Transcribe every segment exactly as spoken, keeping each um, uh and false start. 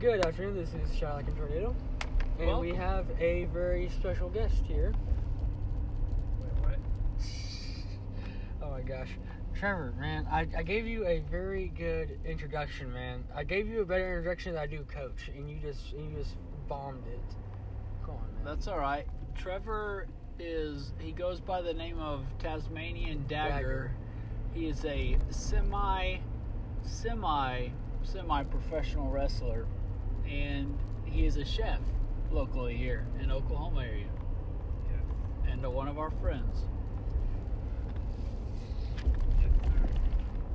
Good afternoon, this is Shy Like a Tornado, and welcome. We have a very special guest here. Wait, what? Oh my gosh. Trevor, man, I, I gave you a very good introduction, man. I gave you a better introduction than I do, Coach, and you just you just bombed it. Come on, man. That's all right. Trevor is, he goes by the name of Tasmanian Dagger. Dagger. He is a semi, semi, semi-professional wrestler, and he is a chef locally here in Oklahoma area. Yes. And one of our friends. Yes, sir.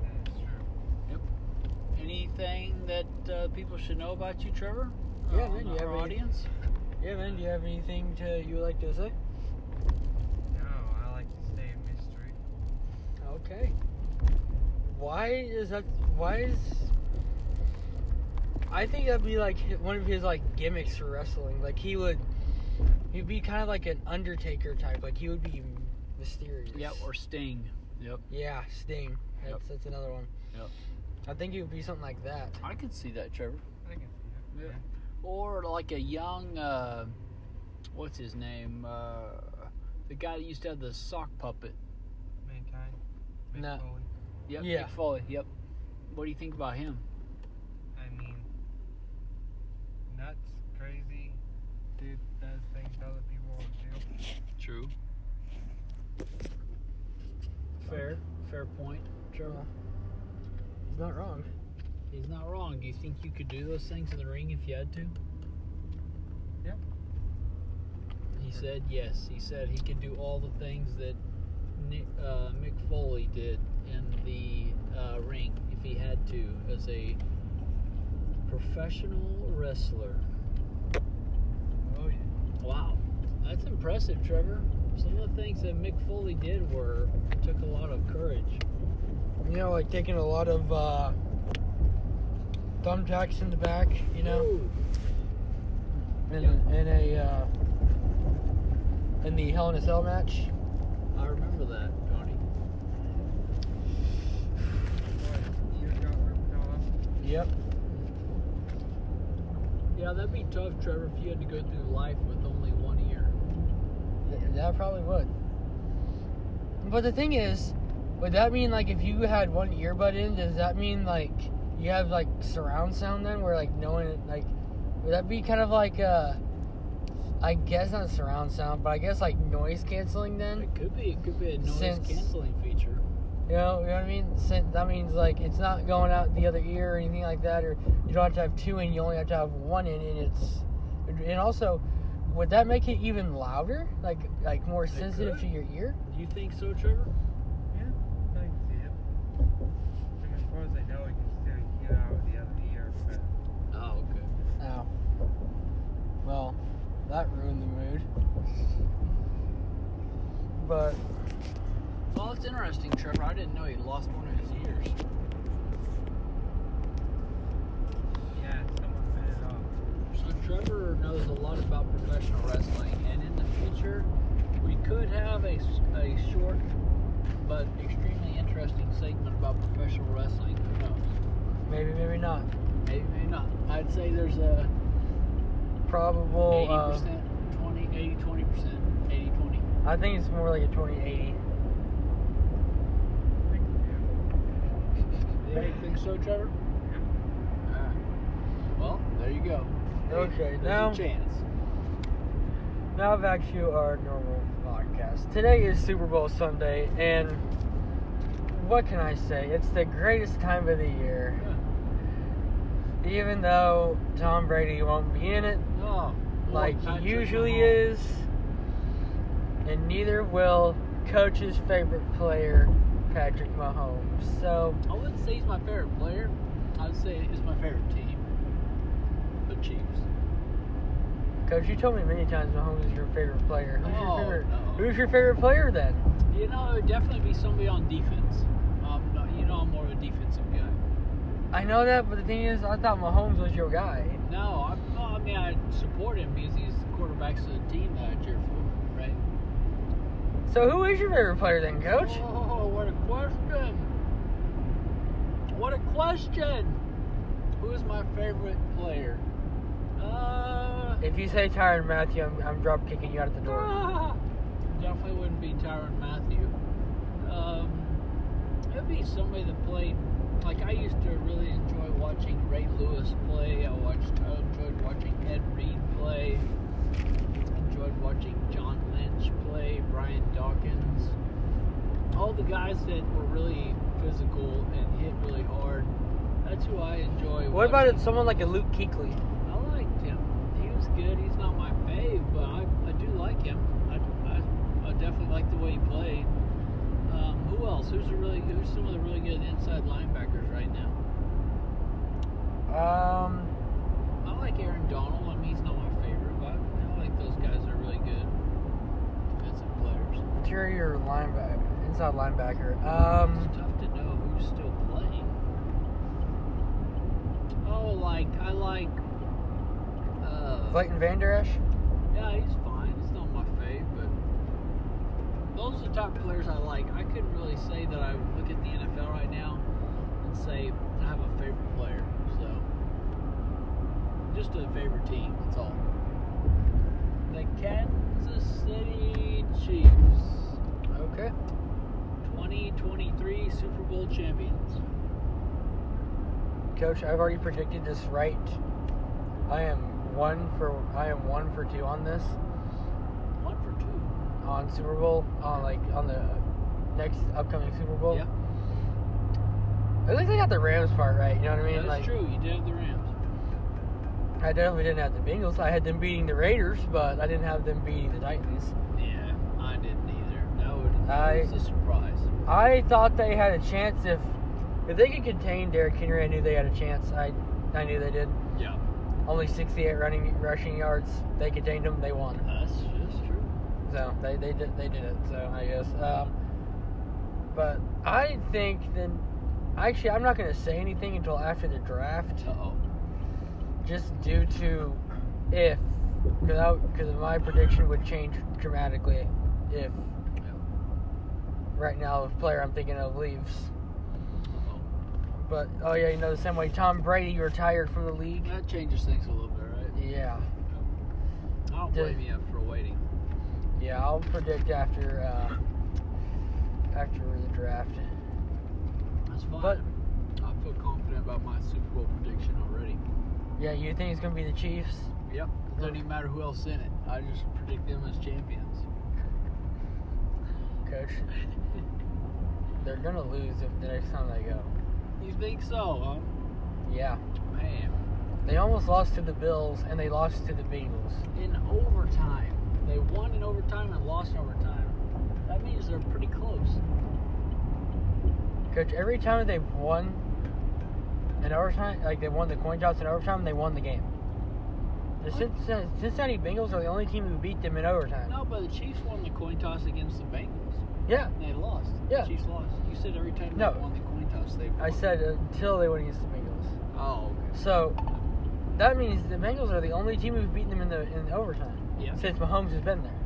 That is true. Yep. Anything that uh, people should know about you, Trevor? Yeah, uh, man. Do you have any audience? Yeah, man. Do you have anything to you would like to say? No, I like to stay in mystery. Okay. Why is that? Why is? I think that'd be like one of his like gimmicks for wrestling. Like he would, he'd be kind of like an Undertaker type. Like he would be mysterious. Yeah, or Sting. Yep. Yeah, Sting. That's yep. that's another one. Yep. I think it would be something like that. I could see that, Trevor. I can see that. Yeah. Or like a young, uh, what's his name? Uh, the guy that used to have the sock puppet. Mankind. Mick no. Foley. Yep. Yeah. Mick Foley. Yep. What do you think about him? Nuts, crazy, dude does things other people won't do. True. Fair, fair point. Trevor. He's not wrong. He's not wrong. Do you think you could do those things in the ring if you had to? Yeah. He said yes. He said he could do all the things that Nick, uh, Mick Foley did in the uh, ring if he had to as a professional wrestler. Oh yeah! Wow, that's impressive, Trevor. Some of the things that Mick Foley did were took a lot of courage. You know, like taking a lot of uh, thumbtacks in the back. You know, Ooh. in yeah. in a uh, in the Hell in a Cell match. I remember that, Johnny. Yep. Yeah, that'd be tough, Trevor, if you had to go through life with only one ear. That, that probably would. But the thing is, would that mean, like, if you had one earbud in, does that mean, like, you have, like, surround sound then? Where, like, no one, like, would that be kind of like, uh, I guess not surround sound, but I guess, like, noise canceling then? It could be. It could be a noise Since, canceling feature. You know, you know what I mean? Since that means, like, it's not going out the other ear or anything like that, or you don't have to have two in, you only have to have one in, and it's... And also, would that make it even louder? Like, like more sensitive to your ear? Do you think so, Trevor? Yeah, I can see it. As far as I know, I can still hear out of the other ear, but... Oh, okay. Oh. Well, that ruined the mood. But... Well, it's interesting, Trevor. I didn't know he lost one of his ears. Yeah, someone cut it off. So Trevor knows a lot about professional wrestling, and in the future, we could have a, a short but extremely interesting segment about professional wrestling. Who knows? Maybe, maybe not. Maybe, maybe not. I'd say there's a... Probable... eighty percent, uh, twenty, eighty twenty percent, eighty twenty. I think it's more like a twenty eighty. You think so, Trevor? Yeah. All right. Well, there you go. Okay, there's now. A chance. Now back to our normal podcast. Today is Super Bowl Sunday, and what can I say? It's the greatest time of the year. Yeah. Even though Tom Brady won't be in it, no, like he usually is, and neither will Coach's favorite player, Patrick Mahomes. So I wouldn't say he's my favorite player. I would say he's my favorite team, the Chiefs. Coach, you told me many times Mahomes is your favorite player. Who's, oh, your, favorite, no. who's your favorite player then? You know, it would definitely be somebody on defense. Um, no, you know, I'm more of a defensive guy. I know that, but the thing is, I thought Mahomes was your guy. No, I, no, I mean I support him because he's the quarterback of the team that I cheer for, right? So who is your favorite player then, Coach? Oh, what a question. What a question. Who is is my favorite player? Uh, if you say Tyrann Mathieu, I'm, I'm drop kicking you out of the door. Uh, definitely wouldn't be Tyrann Mathieu. Um, it'd be somebody that played. Like, I used to really enjoy watching Ray Lewis play. I watched. I enjoyed watching Ed Reed play. Enjoyed watching John Lynch play. Brian Dawkins. All the guys that were really physical and hit really hard. That's who I enjoy. What watching. About someone like a Luke Kuechly? I liked him. He was good. He's not my fave, but I, I do like him. I, I, I definitely like the way he played. Um, who else? Who's a really? Who's some of the really good inside linebackers right now? Um, I like Aaron Donald. I mean, he's not my favorite, but I like those guys that are really good defensive players. Interior linebacker, inside linebacker. Um, it's tough to know who's still playing. Oh, like I like. Uh, Clayton Vander Esch. Yeah, he's fine. He's not my fave, but. Those are the top players I like. I couldn't really say that I look at the N F L right now and say I have a favorite player. So, just a favorite team, that's all. The Kansas City Chiefs. Okay. twenty twenty-three Super Bowl champions. Coach, I've already predicted this right. I am one for I am one for two on this. One for two. On Super Bowl, on like on the next upcoming Super Bowl. Yeah. At least I got the Rams part right. You know what I mean? That's like, true. You did have the Rams. I definitely didn't have the Bengals. I had them beating the Raiders, but I didn't have them beating the Titans. Yeah, I didn't either. That, would, that I, was a surprise. I thought they had a chance if if they could contain Derrick Henry. I knew they had a chance. I I knew they did. Yeah. Only sixty-eight running rushing yards. They contained them. They won. That's just true. So they, they did they did it. So I guess, um, but I think then actually I'm not gonna say anything until after the draft. Uh-oh. Just due to if because my prediction would change dramatically if right now the player I'm thinking of leaves. Uh-oh. But oh yeah, you know the same way Tom Brady retired from the league. That changes things a little bit, right? Yeah. I don't blame you for waiting. Yeah, I'll predict after uh, after the draft. That's fine. But I feel confident about my Super Bowl prediction already. Yeah, you think it's going to be the Chiefs? Yep. It doesn't even matter who else in it. I just predict them as champions. Coach, they're going to lose if the next time they go. You think so, huh? Yeah. Man. They almost lost to the Bills, and they lost to the Bengals. In overtime. They won in overtime and lost in overtime. That means they're pretty close. Coach, every time they've won in overtime, like they won the coin toss in overtime, they won the game. The Cincinnati Bengals are the only team who beat them in overtime. No, but the Chiefs won the coin toss against the Bengals. Yeah. And they lost. Yeah. The Chiefs lost. You said every time no. they won the coin toss, they won. I said until they went against the Bengals. Oh, okay. So, that means the Bengals are the only team who's beaten them in the in overtime. Yeah. Since Mahomes has been there.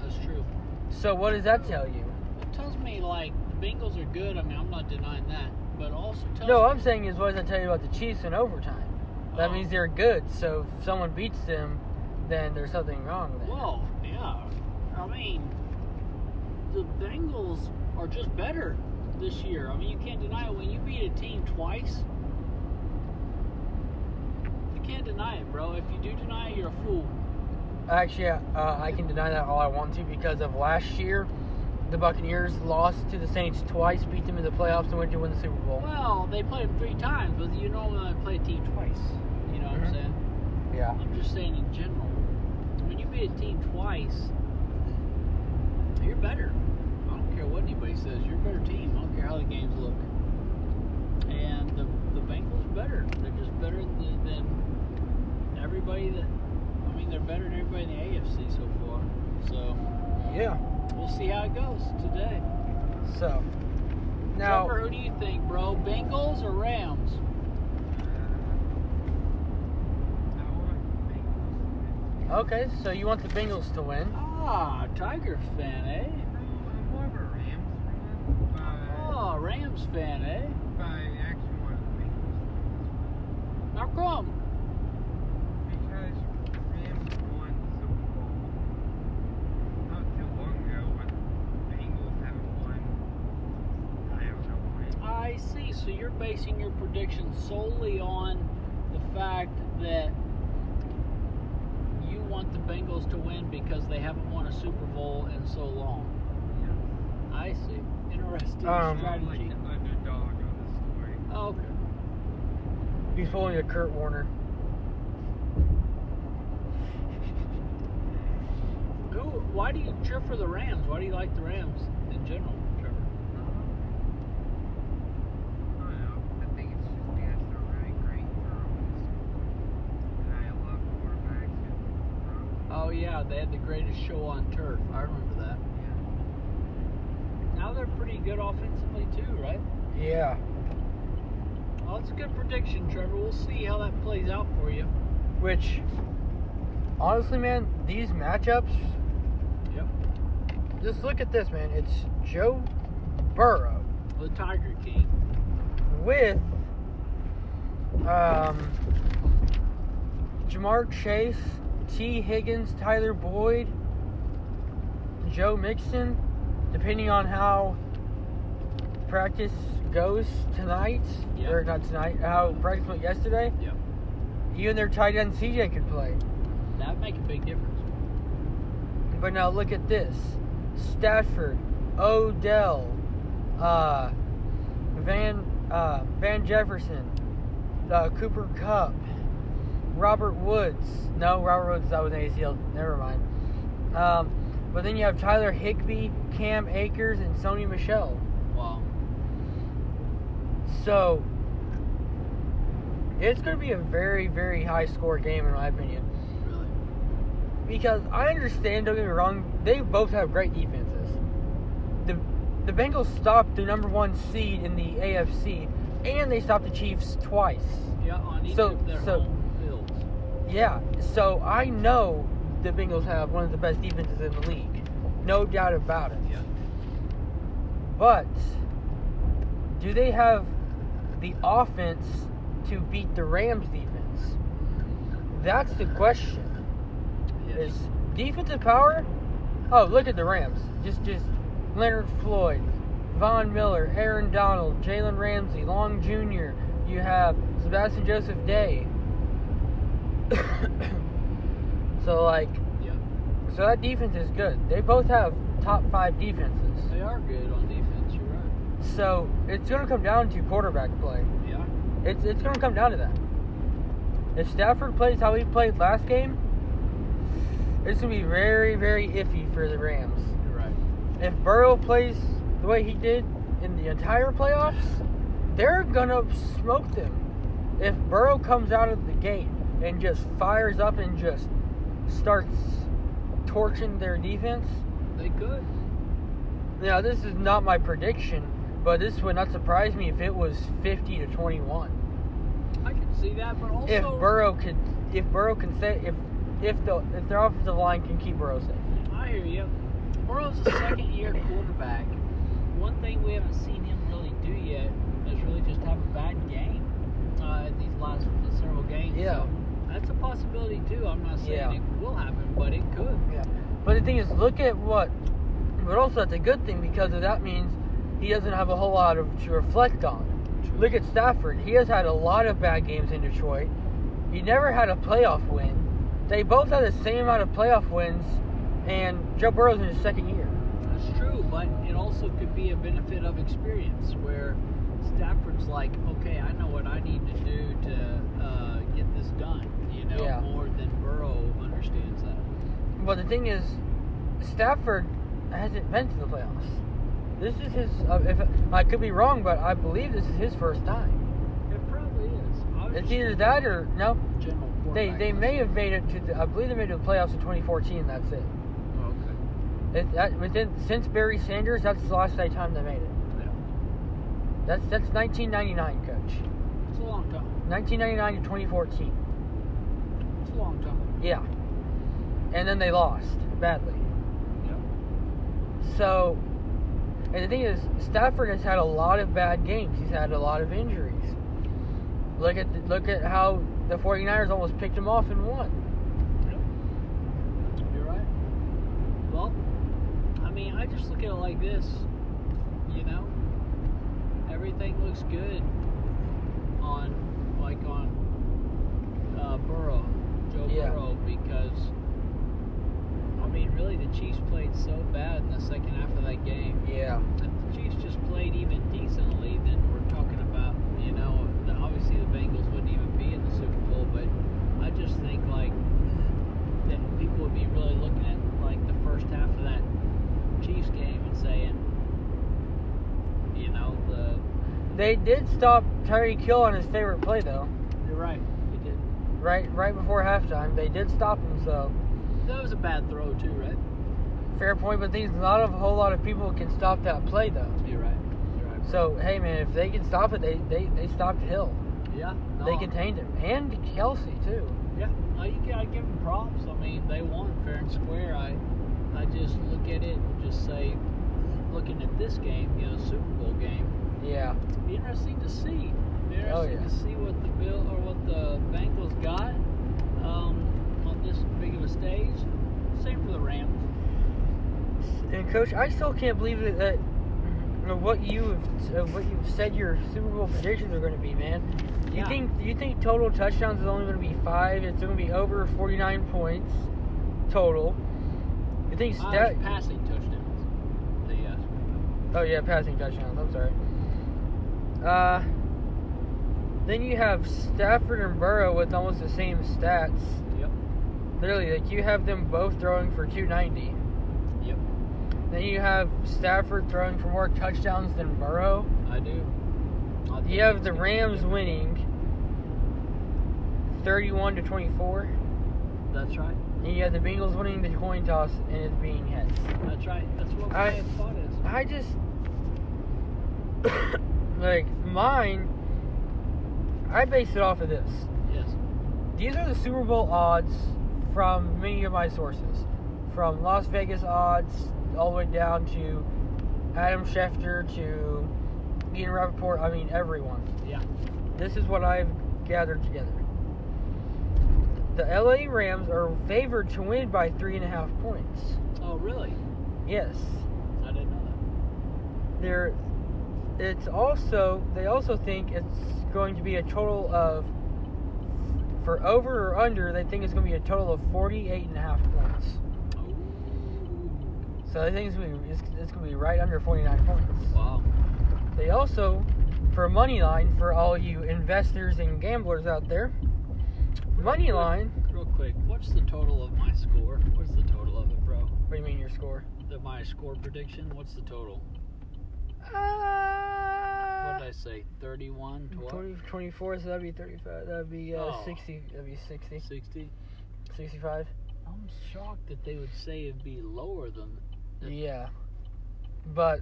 That's true. So what does that tell you? It tells me, like, the Bengals are good. I mean, I'm not denying that. But also tells No, what I'm saying is what does that tell you about the Chiefs in overtime? That oh. means they're good. So if someone beats them, then there's something wrong with it. Well, yeah. I mean, the Bengals are just better this year. I mean, you can't deny it. When you beat a team twice, you can't deny it, bro. If you do deny it, you're a fool. Actually, uh, I can deny that all I want to because of last year, the Buccaneers lost to the Saints twice, beat them in the playoffs, and went to win the Super Bowl. Well, they played them three times, but you normally only play a team twice. You know mm-hmm. what I'm saying? Yeah. I'm just saying in general, when you beat a team twice, you're better. I don't care what anybody says. You're a better team. I don't care how the games look. And the the Bengals better. They're just better than, than everybody that. I mean, they're better than everybody in the A F C so far. So, yeah. We'll see how it goes today. So, now. Trevor, who do you think, bro? Bengals or Rams? I want Bengals. Okay, so you want the Bengals to win. Ah, Tiger fan, eh? I'm more of a Rams fan. By, oh, Rams fan, eh? By actually more of the Bengals. come? Because Rams won the Super Bowl not too long ago, but Bengals haven't won. I don't know. I see. So you're basing your prediction solely on the fact that you want the Bengals to win because they haven't won a Super Bowl in so long. Yeah. I see. Interesting um, strategy. Like the underdog on the story. Oh, okay. He's pulling a Kurt Warner. Who? Why do you cheer for the Rams? Why do you like the Rams in general, Trevor? I don't know. I think it's just because they're really great girls. And I love quarterbacks and Broncos. Oh, yeah. They had the greatest show on turf. I remember that. Yeah. Now they're pretty good offensively, too, right? Yeah. Well, it's a good prediction, Trevor. We'll see how that plays out for you. Which, honestly, man, these matchups... Yep. Just look at this, man. It's Joe Burrow. The Tiger King. With... Um... Jamar Chase, T. Higgins, Tyler Boyd, Joe Mixon, depending on how... practice goes tonight, yep. or not tonight, how practice went yesterday, yep. even their tight end C J could play. That would make a big difference. But now look at this. Stafford, Odell, uh, Van uh, Van Jefferson, uh, Cooper Kupp, Robert Woods. No, Robert Woods, that was A C L. Never mind. Um, but then you have Tyler Higbee, Cam Akers, and Sony Michel. Wow. So, it's going to be a very, very high-score game, in my opinion. Really? Because I understand, don't get me wrong, they both have great defenses. The the Bengals stopped the number one seed in the A F C, and they stopped the Chiefs twice. Yeah, on each so, of their so, home fields. Yeah, so I know the Bengals have one of the best defenses in the league. No doubt about it. Yeah. But... do they have the offense to beat the Rams' defense? That's the question. Yes. Is defensive power? Oh, look at the Rams. Just, just Leonard Floyd, Von Miller, Aaron Donald, Jalen Ramsey, Long Junior You have Sebastian Joseph Day. so like, yeah. So that defense is good. They both have top five defenses. They are good on defense. So, it's going to come down to quarterback play. Yeah. It's it's going to come down to that. If Stafford plays how he played last game, it's going to be very, very iffy for the Rams. You're right. If Burrow plays the way he did in the entire playoffs, they're going to smoke them. If Burrow comes out of the gate and just fires up and just starts torching their defense. They could. Now, this is not my prediction, but this would not surprise me if it was fifty to twenty-one. I can see that, but also if Burrow could, if Burrow can say, if if the if their offensive line can keep Burrow safe. I hear you. Burrow's a second-year quarterback. One thing we haven't seen him really do yet is really just have a bad game uh, at these last several games. Yeah, so that's a possibility too. I'm not saying yeah. it will happen, but it could. Yeah. But the thing is, look at what. But also that's a good thing because that means he doesn't have a whole lot of to reflect on. True. Look at Stafford. He has had a lot of bad games in Detroit. He never had a playoff win. They both had the same amount of playoff wins, and Joe Burrow's in his second year. That's true, but it also could be a benefit of experience where Stafford's like, okay, I know what I need to do to uh, get this done, you know, yeah. more than Burrow understands that. But the thing is, Stafford... hasn't been to the playoffs. This is his. Uh, if I could be wrong, but I believe this is his first time. It probably is. Obviously, it's either that or no. General they they may have made it to. The, I believe they made it to the playoffs in twenty fourteen. That's it. Okay. It, that, within since Barry Sanders, that's the last time they made it. Yeah. That's that's nineteen ninety-nine, Coach. It's a long time. nineteen ninety-nine to twenty fourteen. It's a long time. Yeah. And then they lost badly. So, and the thing is, Stafford has had a lot of bad games. He's had a lot of injuries. Look at the, look at how the 49ers almost picked him off and won. Yep. You're right. Well, I mean, I just look at it like this, you know? Everything looks good on, like, on uh, Burrow, Joe yeah. Burrow, because, I mean, really the Chiefs played so bad in the second half of that game. Yeah. If the Chiefs just played even decently, then we're talking about, you know, the, obviously the Bengals wouldn't even be in the Super Bowl, but I just think, like, that people would be really looking at, like, the first half of that Chiefs game and saying, you know, the... They did stop Tyreek Hill on his favorite play, though. You're right. They did. Right right before halftime, they did stop him, so... That was a bad throw, too, right? Fair point, but these not a whole lot of people can stop that play, though. You're right. You're right. So, hey, man, if they can stop it, they, they, they stopped Hill. Yeah. No. They contained him. And Kelsey, too. Yeah. No, you gotta give them props. I mean, they won fair and square. I, I just look at it and just say... Looking at this game, you know, Super Bowl game. Yeah. It'd be interesting to see. Interesting oh, yeah. to see what the Bill or what the Bengals got um, on this big of a stage. Same for the Rams. And Coach, I still can't believe that, that you know, what you've uh, what you've said your Super Bowl predictions are going to be, man. You yeah. think you think total touchdowns is only going to be five? It's going to be over forty-nine points total. You think sta- I was passing touchdowns? Oh, yeah, passing touchdowns. I'm sorry. Uh, then you have Stafford and Burrow with almost the same stats. Yep. Literally, like, you have them both throwing for two ninety. Yep. Then you have Stafford throwing for more touchdowns than Burrow. I do. I you have the Rams winning thirty-one to twenty-four. That's right. And you have the Bengals winning the coin toss, and it's being heads. That's right. That's what I had thought is. I just, like, mine, I base it off of this. Yes. These are the Super Bowl odds from many of my sources. From Las Vegas odds all the way down to Adam Schefter to Ian Rappaport. I mean, everyone. Yeah. This is what I've gathered together. The L A Rams are favored to win by three and a half points. Oh, really? Yes. I didn't know that. There, it's also they also think it's going to be a total of for over or under. They think it's going to be a total of forty-eight and a half points. Oh. So they think it's going to be, it's, it's going to be right under forty-nine points. Wow. They also, for Moneyline, for all you investors and gamblers out there. Money line. Real quick, what's the total of my score? What's the total of it, bro? What do you mean your score? The, my score prediction? What's the total? Uh, what did I say? thirty-one, twelve? twenty, twenty-four, so that'd be thirty-five. That'd be uh, oh. sixty. That'd be sixty. sixty? sixty-five. I'm shocked that they would say it'd be lower than that. Yeah. But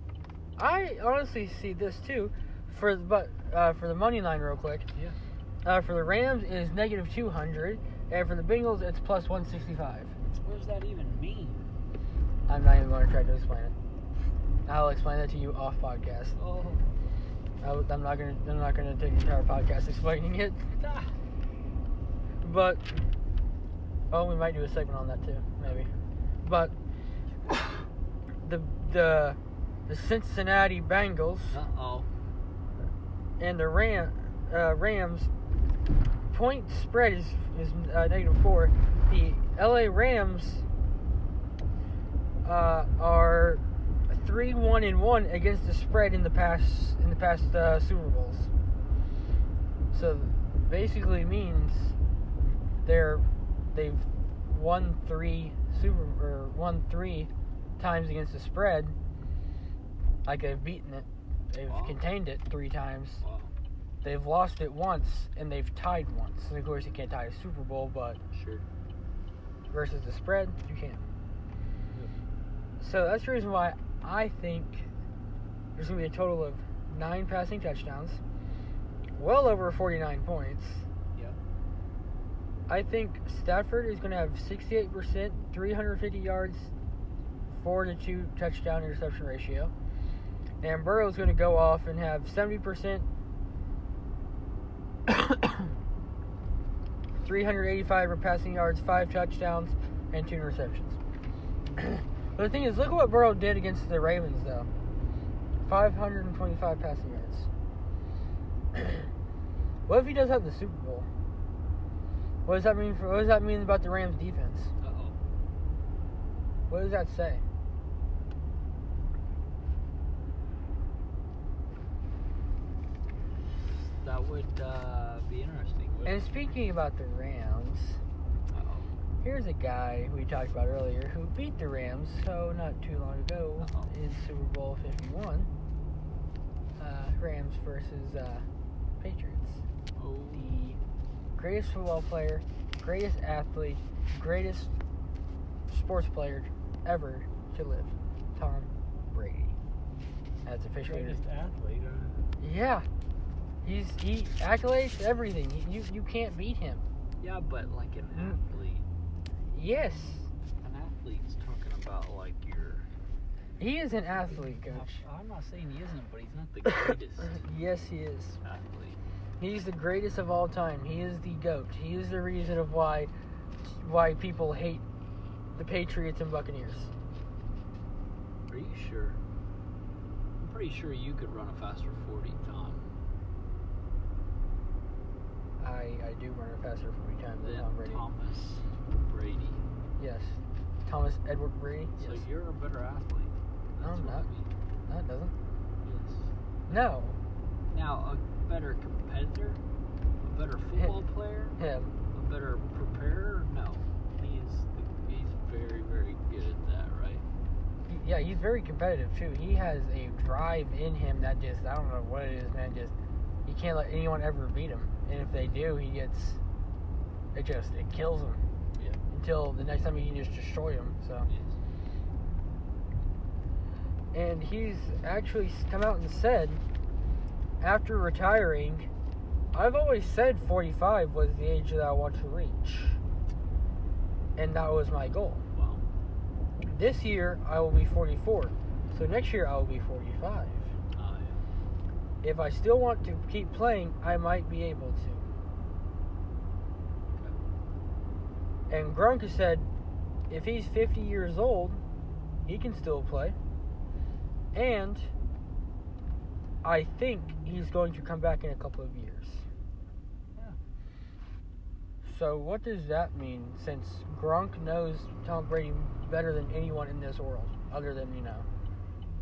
I honestly see this too. For, but, uh, for the money line, real quick. Yeah. Uh, for the Rams, it is negative two hundred, and for the Bengals, it's plus one sixty-five. What does that even mean? I'm not even going to try to explain it. I'll explain that to you off podcast. Oh. I, I'm not going to. I'm not going to take the entire podcast explaining it. Ah. But oh, we might do a segment on that too, maybe. But the the the Cincinnati Bengals. Uh oh. And the Ram, uh, Rams. Point spread is, is uh, negative four. The L A Rams uh, are three one and one against the spread in the past in the past uh, Super Bowls. So basically means they're they've won three Super or won three times against the spread. Like they've beaten it, they've wow. contained it three times. Wow. They've lost it once, and they've tied once. And of course, you can't tie a Super Bowl, but... Sure. Versus the spread, you can. Yeah. So, that's the reason why I think there's going to be a total of nine passing touchdowns. Well over forty-nine points. Yeah. I think Stafford is going to have sixty-eight percent, three hundred fifty yards, four to two touchdown interception ratio. And Burrow's going to go off and have seventy percent... three hundred eighty-five passing yards, five touchdowns, and two receptions. But the thing is, look at what Burrow did against the Ravens, though. five hundred twenty-five passing yards. What if he does have the Super Bowl? What does that mean for? What does that mean about the Rams' defense? Uh oh. What does that say? That would uh, be interesting. And speaking about the Rams, uh-oh. Here's a guy we talked about earlier who beat the Rams so not too long ago uh-oh. in Super Bowl fifty-one. Uh, Rams versus uh, Patriots. Oh. The greatest football player, greatest athlete, greatest sports player ever to live, Tom Brady. That's officially greatest athlete. Or... yeah. He's he accolades everything. You you can't beat him. Yeah, but like an athlete. Yes. An athlete's talking about like your. He is an athlete, coach. I'm not saying he isn't, but he's not the greatest. Yes, he is. Athlete. He's the greatest of all time. He is the GOAT. He is the reason of why why people hate the Patriots and Buccaneers. Are you sure? I'm pretty sure you could run a faster forty, Tom. I, I do run a faster forty times than Tom Brady. Thomas Brady. Yes. Thomas Edward Brady. So yes. You're a better athlete. No, I'm not. I mean. No, it doesn't. Yes. No. Now, a better competitor? A better football Him. player? Him. A better preparer? No. He is the, he's very, very good at that, right? He, yeah, he's very competitive, too. He has a drive in him that just, I don't know what it is, man, just, you can't let anyone ever beat him. And if they do, he gets, it just, it kills him. Yeah. Until the next time you can just destroy him, so. Yes. And he's actually come out and said, after retiring, I've always said forty-five was the age that I want to reach. And that was my goal. Wow. This year, I will be forty-four. So next year, I will be forty-five. If I still want to keep playing, I might be able to. Okay. And Gronk has said, if he's fifty years old, he can still play. And I think he's going to come back in a couple of years. Yeah. So what does that mean? Since Gronk knows Tom Brady better than anyone in this world, other than, you know,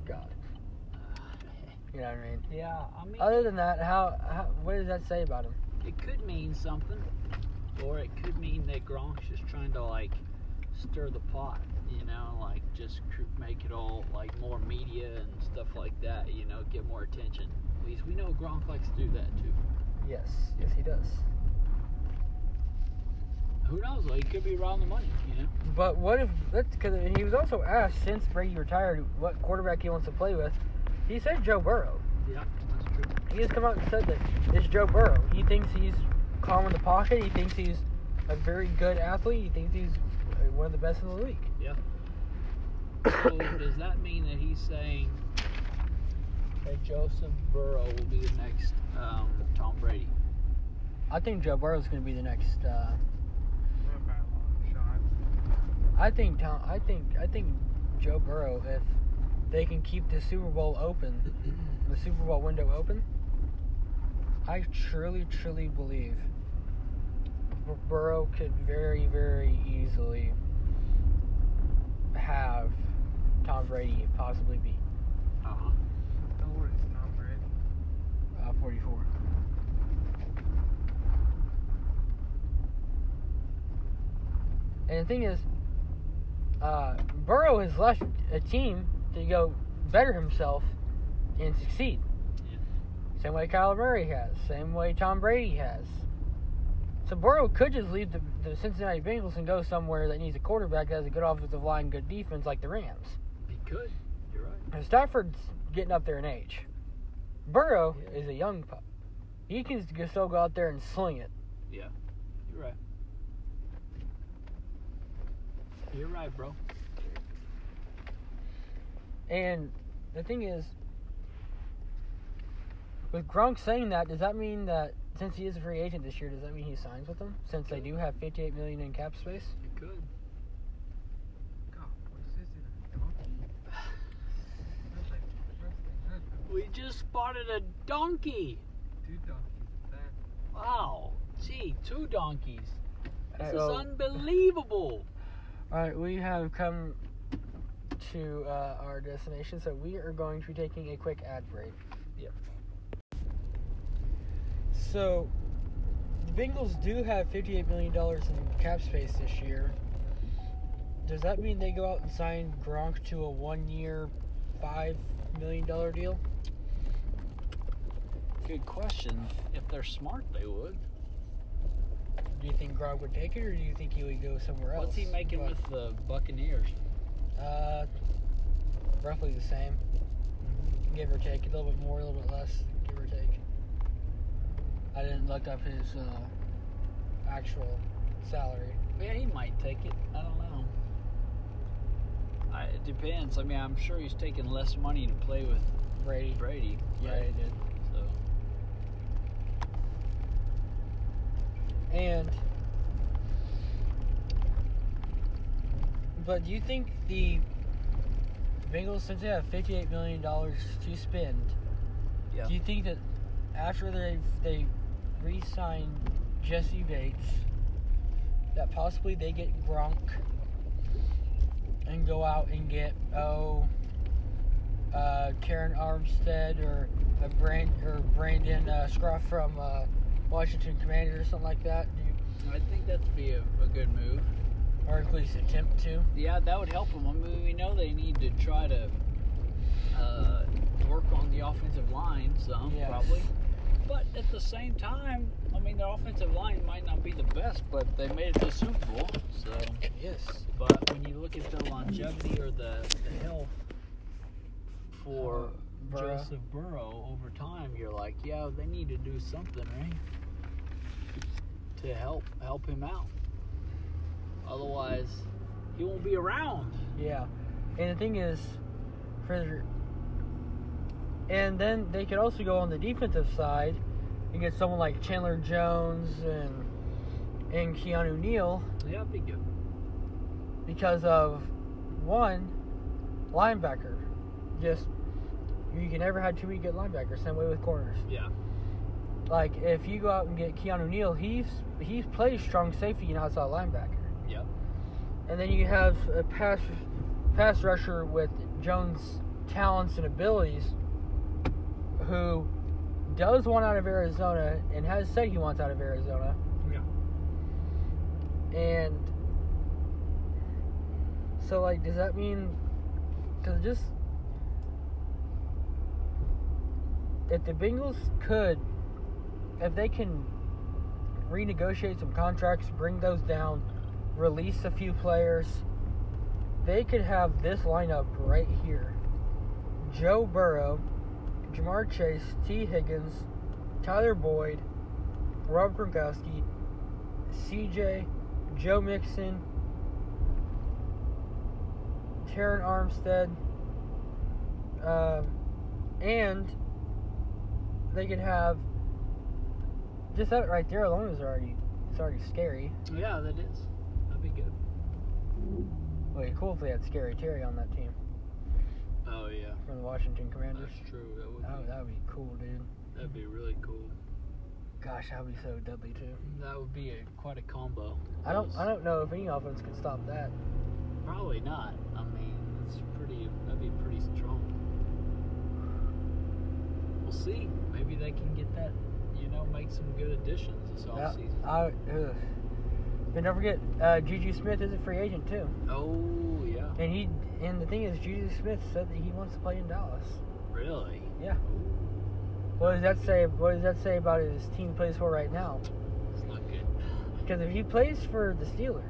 God. You know what I mean? Yeah, I mean... Other than that, how, how... what does that say about him? It could mean something. Or it could mean that Gronk's just trying to, like, stir the pot. You know, like, just make it all, like, more media and stuff like that. You know, get more attention. At least we know Gronk likes to do that, too. Yes. Yes, he does. Who knows? Like, he could be around the money, you know? But what if... that's because he was also asked, since Brady retired, what quarterback he wants to play with. He said Joe Burrow. Yeah, that's true. He has come out and said that it's Joe Burrow. He thinks he's calm in the pocket. He thinks he's a very good athlete. He thinks he's one of the best in the league. Yeah. So does that mean that he's saying that Joseph Burrow will be the next um, Tom Brady? I think Joe Burrow's going to be the next. Uh, I think Tom. I think. I think Joe Burrow. If they can keep the Super Bowl open, the Super Bowl window open, I truly, truly believe Bur- Burrow could very, very easily have Tom Brady possibly beat. Uh-huh. How old is Tom Brady? Uh, forty-four. And the thing is, uh, Burrow has left a team to go better himself and succeed. Yeah. Same way Kyler Murray has. Same way Tom Brady has. So Burrow could just leave the, the Cincinnati Bengals and go somewhere that needs a quarterback that has a good offensive line, good defense, like the Rams. He could. You're right. Stafford's getting up there in age. Burrow yeah. is a young pup. He can still go out there and sling it. Yeah. You're right. You're right, bro. And the thing is, with Gronk saying that, does that mean that Since he is a free agent this year, does that mean he signs with them? Since they do have fifty-eight million dollars in cap space? It could. God, what is this in a donkey? We just spotted a donkey. Two donkeys at that. Wow. Gee, two donkeys. This right, is well, unbelievable. All right, we have come to uh, our destination, so we are going to be taking a quick ad break. Yep. So, the Bengals do have fifty-eight million dollars in cap space this year. Does that mean they go out and sign Gronk to a one-year, five million dollars deal? Good question. If they're smart, they would. Do you think Gronk would take it, or do you think he would go somewhere else? What's he making but, with the Buccaneers? Uh, roughly the same. Give or take. A little bit more, a little bit less. Give or take. I didn't look up his uh, actual salary. Yeah, he might take it. I don't know. I, it depends. I mean, I'm sure he's taking less money to play with Brady. Brady. Yeah, right? He did. So. And, but do you think the Bengals, since they have fifty-eight million dollars to spend, yeah. do you think that after they they re-sign Jesse Bates, that possibly they get Gronk and go out and get oh, uh, Karen Armstead or a Brand or Brandon uh, Scruff from uh, Washington Commanders or something like that? Do you, I think that'd be a, a good move, or at least attempt to. Yeah, that would help them. I mean, we know they need to try to uh, work on the offensive line some, yes. probably. But at the same time, I mean, their offensive line might not be the best, but they made it to the Super Bowl, so. Yes. But when you look at the longevity or the, the health for uh, Burrow. Joseph Burrow over time, you're like, yeah, they need to do something, right? To help help him out. Otherwise, he won't be around. Yeah. And the thing is, for and then they could also go on the defensive side and get someone like Chandler Jones and and Keanu Neal. Yeah, that'd be good. Because of one linebacker, just you can never have too many good linebackers. Same way with corners. Yeah. Like if you go out and get Keanu Neal, he's he's plays strong safety and outside linebacker. Yeah. And then you have a pass pass rusher with Jones' talents and abilities, who does want out of Arizona and has said he wants out of Arizona. Yeah. And so, like, does that mean? Because just if the Bengals could, if they can renegotiate some contracts, bring those down, release a few players, they could have this lineup right here: Joe Burrow, Jamar Chase, T. Higgins, Tyler Boyd, Rob Gronkowski, C J, Joe Mixon, Taron Armstead, uh, and they could have just that right there alone is already it's already scary. Yeah, that is. That'd be good. Well, it'd be cool if they had Scary Terry on that team. Oh, yeah. From the Washington Commanders. That's true. That would that, be... That'd be cool, dude. That'd be really cool. Gosh, that'd be so deadly, too. That would be a, quite a combo. I don't I don't know if any offense could stop that. Probably not. I mean, it's pretty. That'd be pretty strong. We'll see. Maybe they can get that, you know, make some good additions this offseason. Yeah, I... Ugh. And don't forget, uh, JuJu Smith is a free agent, too. Oh, yeah. And he and the thing is, JuJu Smith said that he wants to play in Dallas. Really? Yeah. What does that say, what does that say about his team he plays for right now? It's not good. Because if he plays for the Steelers.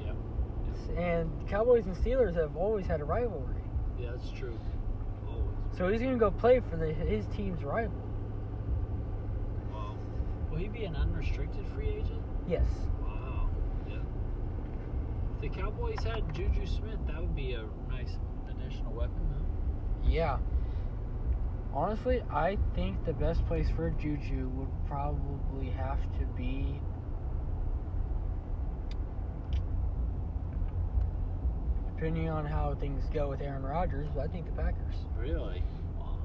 Yeah. And Cowboys and Steelers have always had a rivalry. Yeah, that's true. Always. So he's going to go play for the, his team's rival. Wow. Will he be an unrestricted free agent? Yes. If the Cowboys had JuJu Smith, that would be a nice additional weapon, though. Yeah. Honestly, I think the best place for JuJu would probably have to be depending on how things go with Aaron Rodgers, I think the Packers. Really? Wow.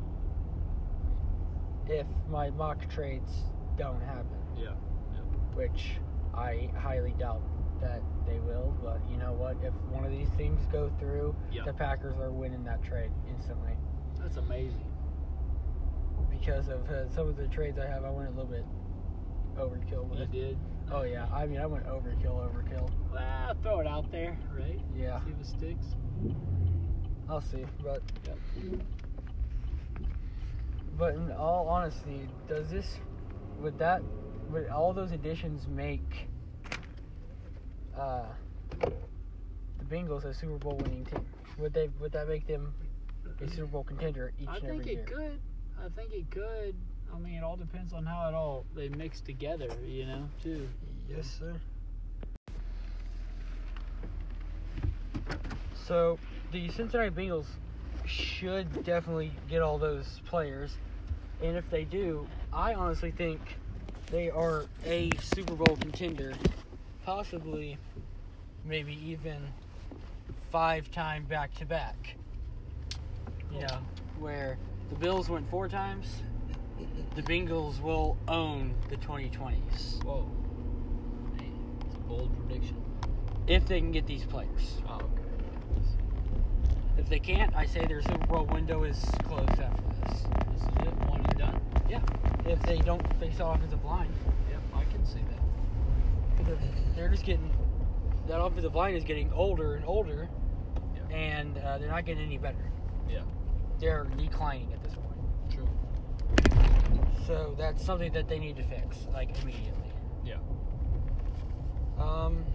If my mock trades don't happen. Yeah. yeah. Which I highly doubt that they will, but you know what? If one of these things go through, yeah. the Packers are winning that trade instantly. That's amazing. Because of uh, some of the trades I have, I went a little bit overkill with. You did? Oh, yeah. I mean, I went overkill, overkill. Well, throw it out there, right? Yeah. See if it sticks. I'll see, but... Yep. But in all honesty, does this... Would that... Would all those additions make... Uh, the Bengals a Super Bowl winning team? Would they? Would that make them a Super Bowl contender each I and every year? I think it could. I think it could. I mean, it all depends on how it all they mix together, you know, too. Yes, sir. So, the Cincinnati Bengals should definitely get all those players. And if they do, I honestly think they are a Super Bowl contender. Possibly, maybe even five-time back-to-back. You know, where... The Bills went four times. The Bengals will own the twenty twenties. Whoa. Man, it's a bold prediction. If they can get these players. Oh, okay. If they can't, I say their Super Bowl window is closed after this. This is it? One and done? Yeah. If they don't face offensive line. Yep, I can see that. They're, they're just getting... That offensive line is getting older and older. Yeah. And uh, they're not getting any better. Yeah. They're declining at this point. True. So that's something that they need to fix, like, immediately. Yeah. Um.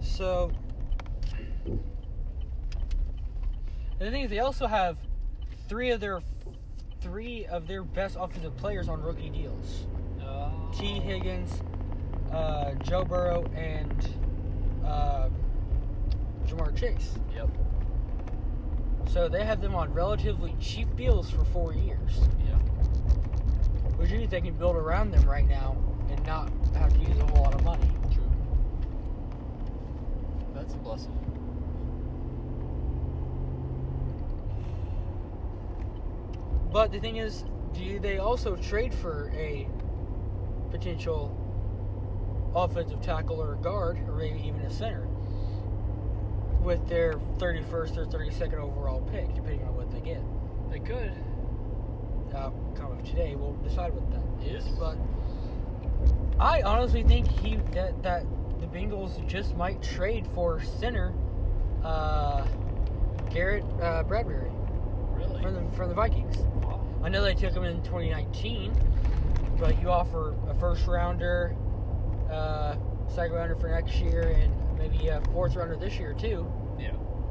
So. The thing is, they also have three of their three of their best offensive players on rookie deals. Oh. T. Higgins, uh, Joe Burrow, and. Uh, Jamar Chase. Yep. So they have them on relatively cheap deals for four years. Yeah. Which means they can build around them right now and not have to use a whole lot of money. True. That's a blessing. But the thing is, do they also trade for a potential offensive tackle or a guard or maybe even a center? With their thirty-first or thirty-second overall pick, depending on what they get. They could. Uh, come of today, we'll decide what that yes. is. But I honestly think he that, that the Bengals just might trade for center uh, Garrett uh, Bradbury. Really? From the, from the Vikings. Wow. I know they took him in twenty nineteen, but you offer a first-rounder, uh, second-rounder for next year, and maybe a fourth rounder this year, too. Yeah.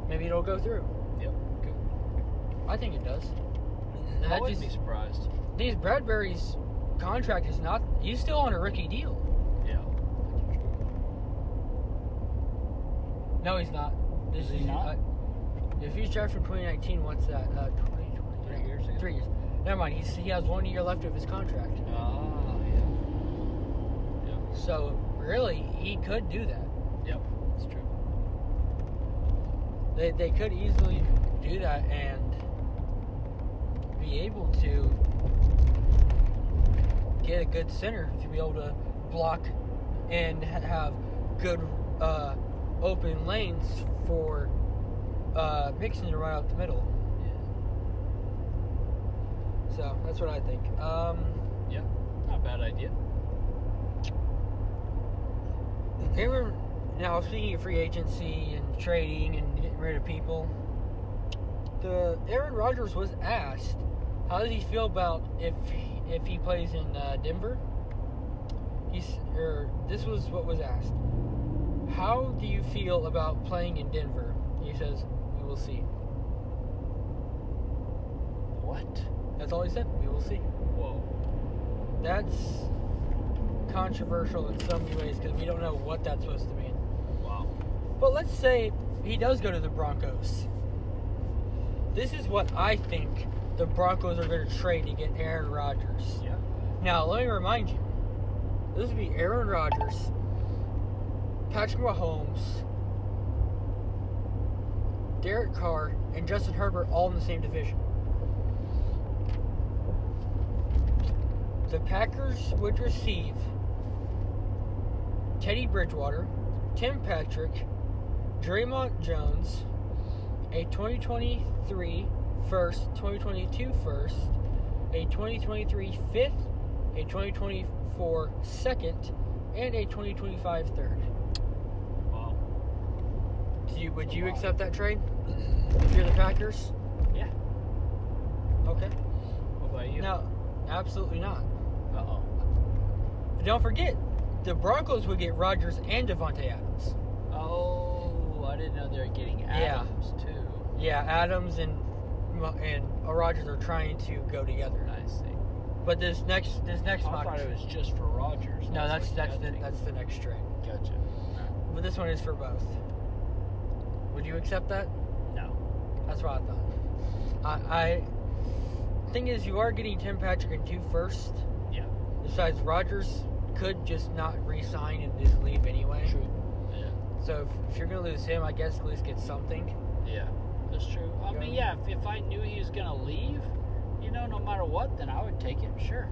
Maybe it'll go through. Yeah. Good. I think it does. And I wouldn't just, be surprised. These Bradbury's contract is not... He's still on a rookie deal. Yeah. No, he's not. This is he is, not? Uh, if he's drafted from twenty nineteen, what's that? Uh, twenty, twenty, three years ago? Three years. Never mind. He's, he has one year left of his contract. Ah, yeah. Yeah. So, really, he could do that. Yep. It's true. They they could easily do that and be able to get a good center to be able to block and have good uh, open lanes for uh, Mixon to run out the middle. Yeah. So that's what I think. Um, yeah, not a bad idea. Aaron. Now, speaking of free agency and trading and getting rid of people, the Aaron Rodgers was asked, "How does he feel about if he, if he plays in uh, Denver?" He's or this was what was asked: "How do you feel about playing in Denver?" He says, "We will see." What? That's all he said. We will see. Whoa. That's controversial in so many ways because we don't know what that's supposed to mean. But let's say he does go to the Broncos. This is what I think the Broncos are going to trade to get Aaron Rodgers. Yeah. Now, let me remind you, this would be Aaron Rodgers, Patrick Mahomes, Derek Carr, and Justin Herbert all in the same division. The Packers would receive Teddy Bridgewater, Tim Patrick, Draymond Jones, a twenty twenty-three first, twenty twenty-two first, a twenty twenty-three fifth, a twenty twenty-four second, and a twenty twenty-five third. Wow. Do you, would you wow. accept that trade if you're the Packers? Yeah. Okay. What about you? No, absolutely not. Uh-oh. But don't forget, the Broncos would get Rodgers and Davante Adams. Oh, I didn't know they were getting Adams, yeah. too. Yeah, Adams and and Rodgers are trying to go together. I see. But this next this next I mock thought trade, it was just for Rodgers. No, that's that's, that's the that's the next trade. Gotcha. Right. But this one is for both. Would you accept that? No. That's what I thought. I, I thing is, you are getting Tim Patrick and two first. Yeah. Besides, Rodgers could just not re-sign and just leave anyway. True. Yeah. So if, if you're gonna lose him, I guess at least get something. Yeah. That's true. I mean, yeah, if, if I knew he was going to leave, you know, no matter what, then I would take him, sure.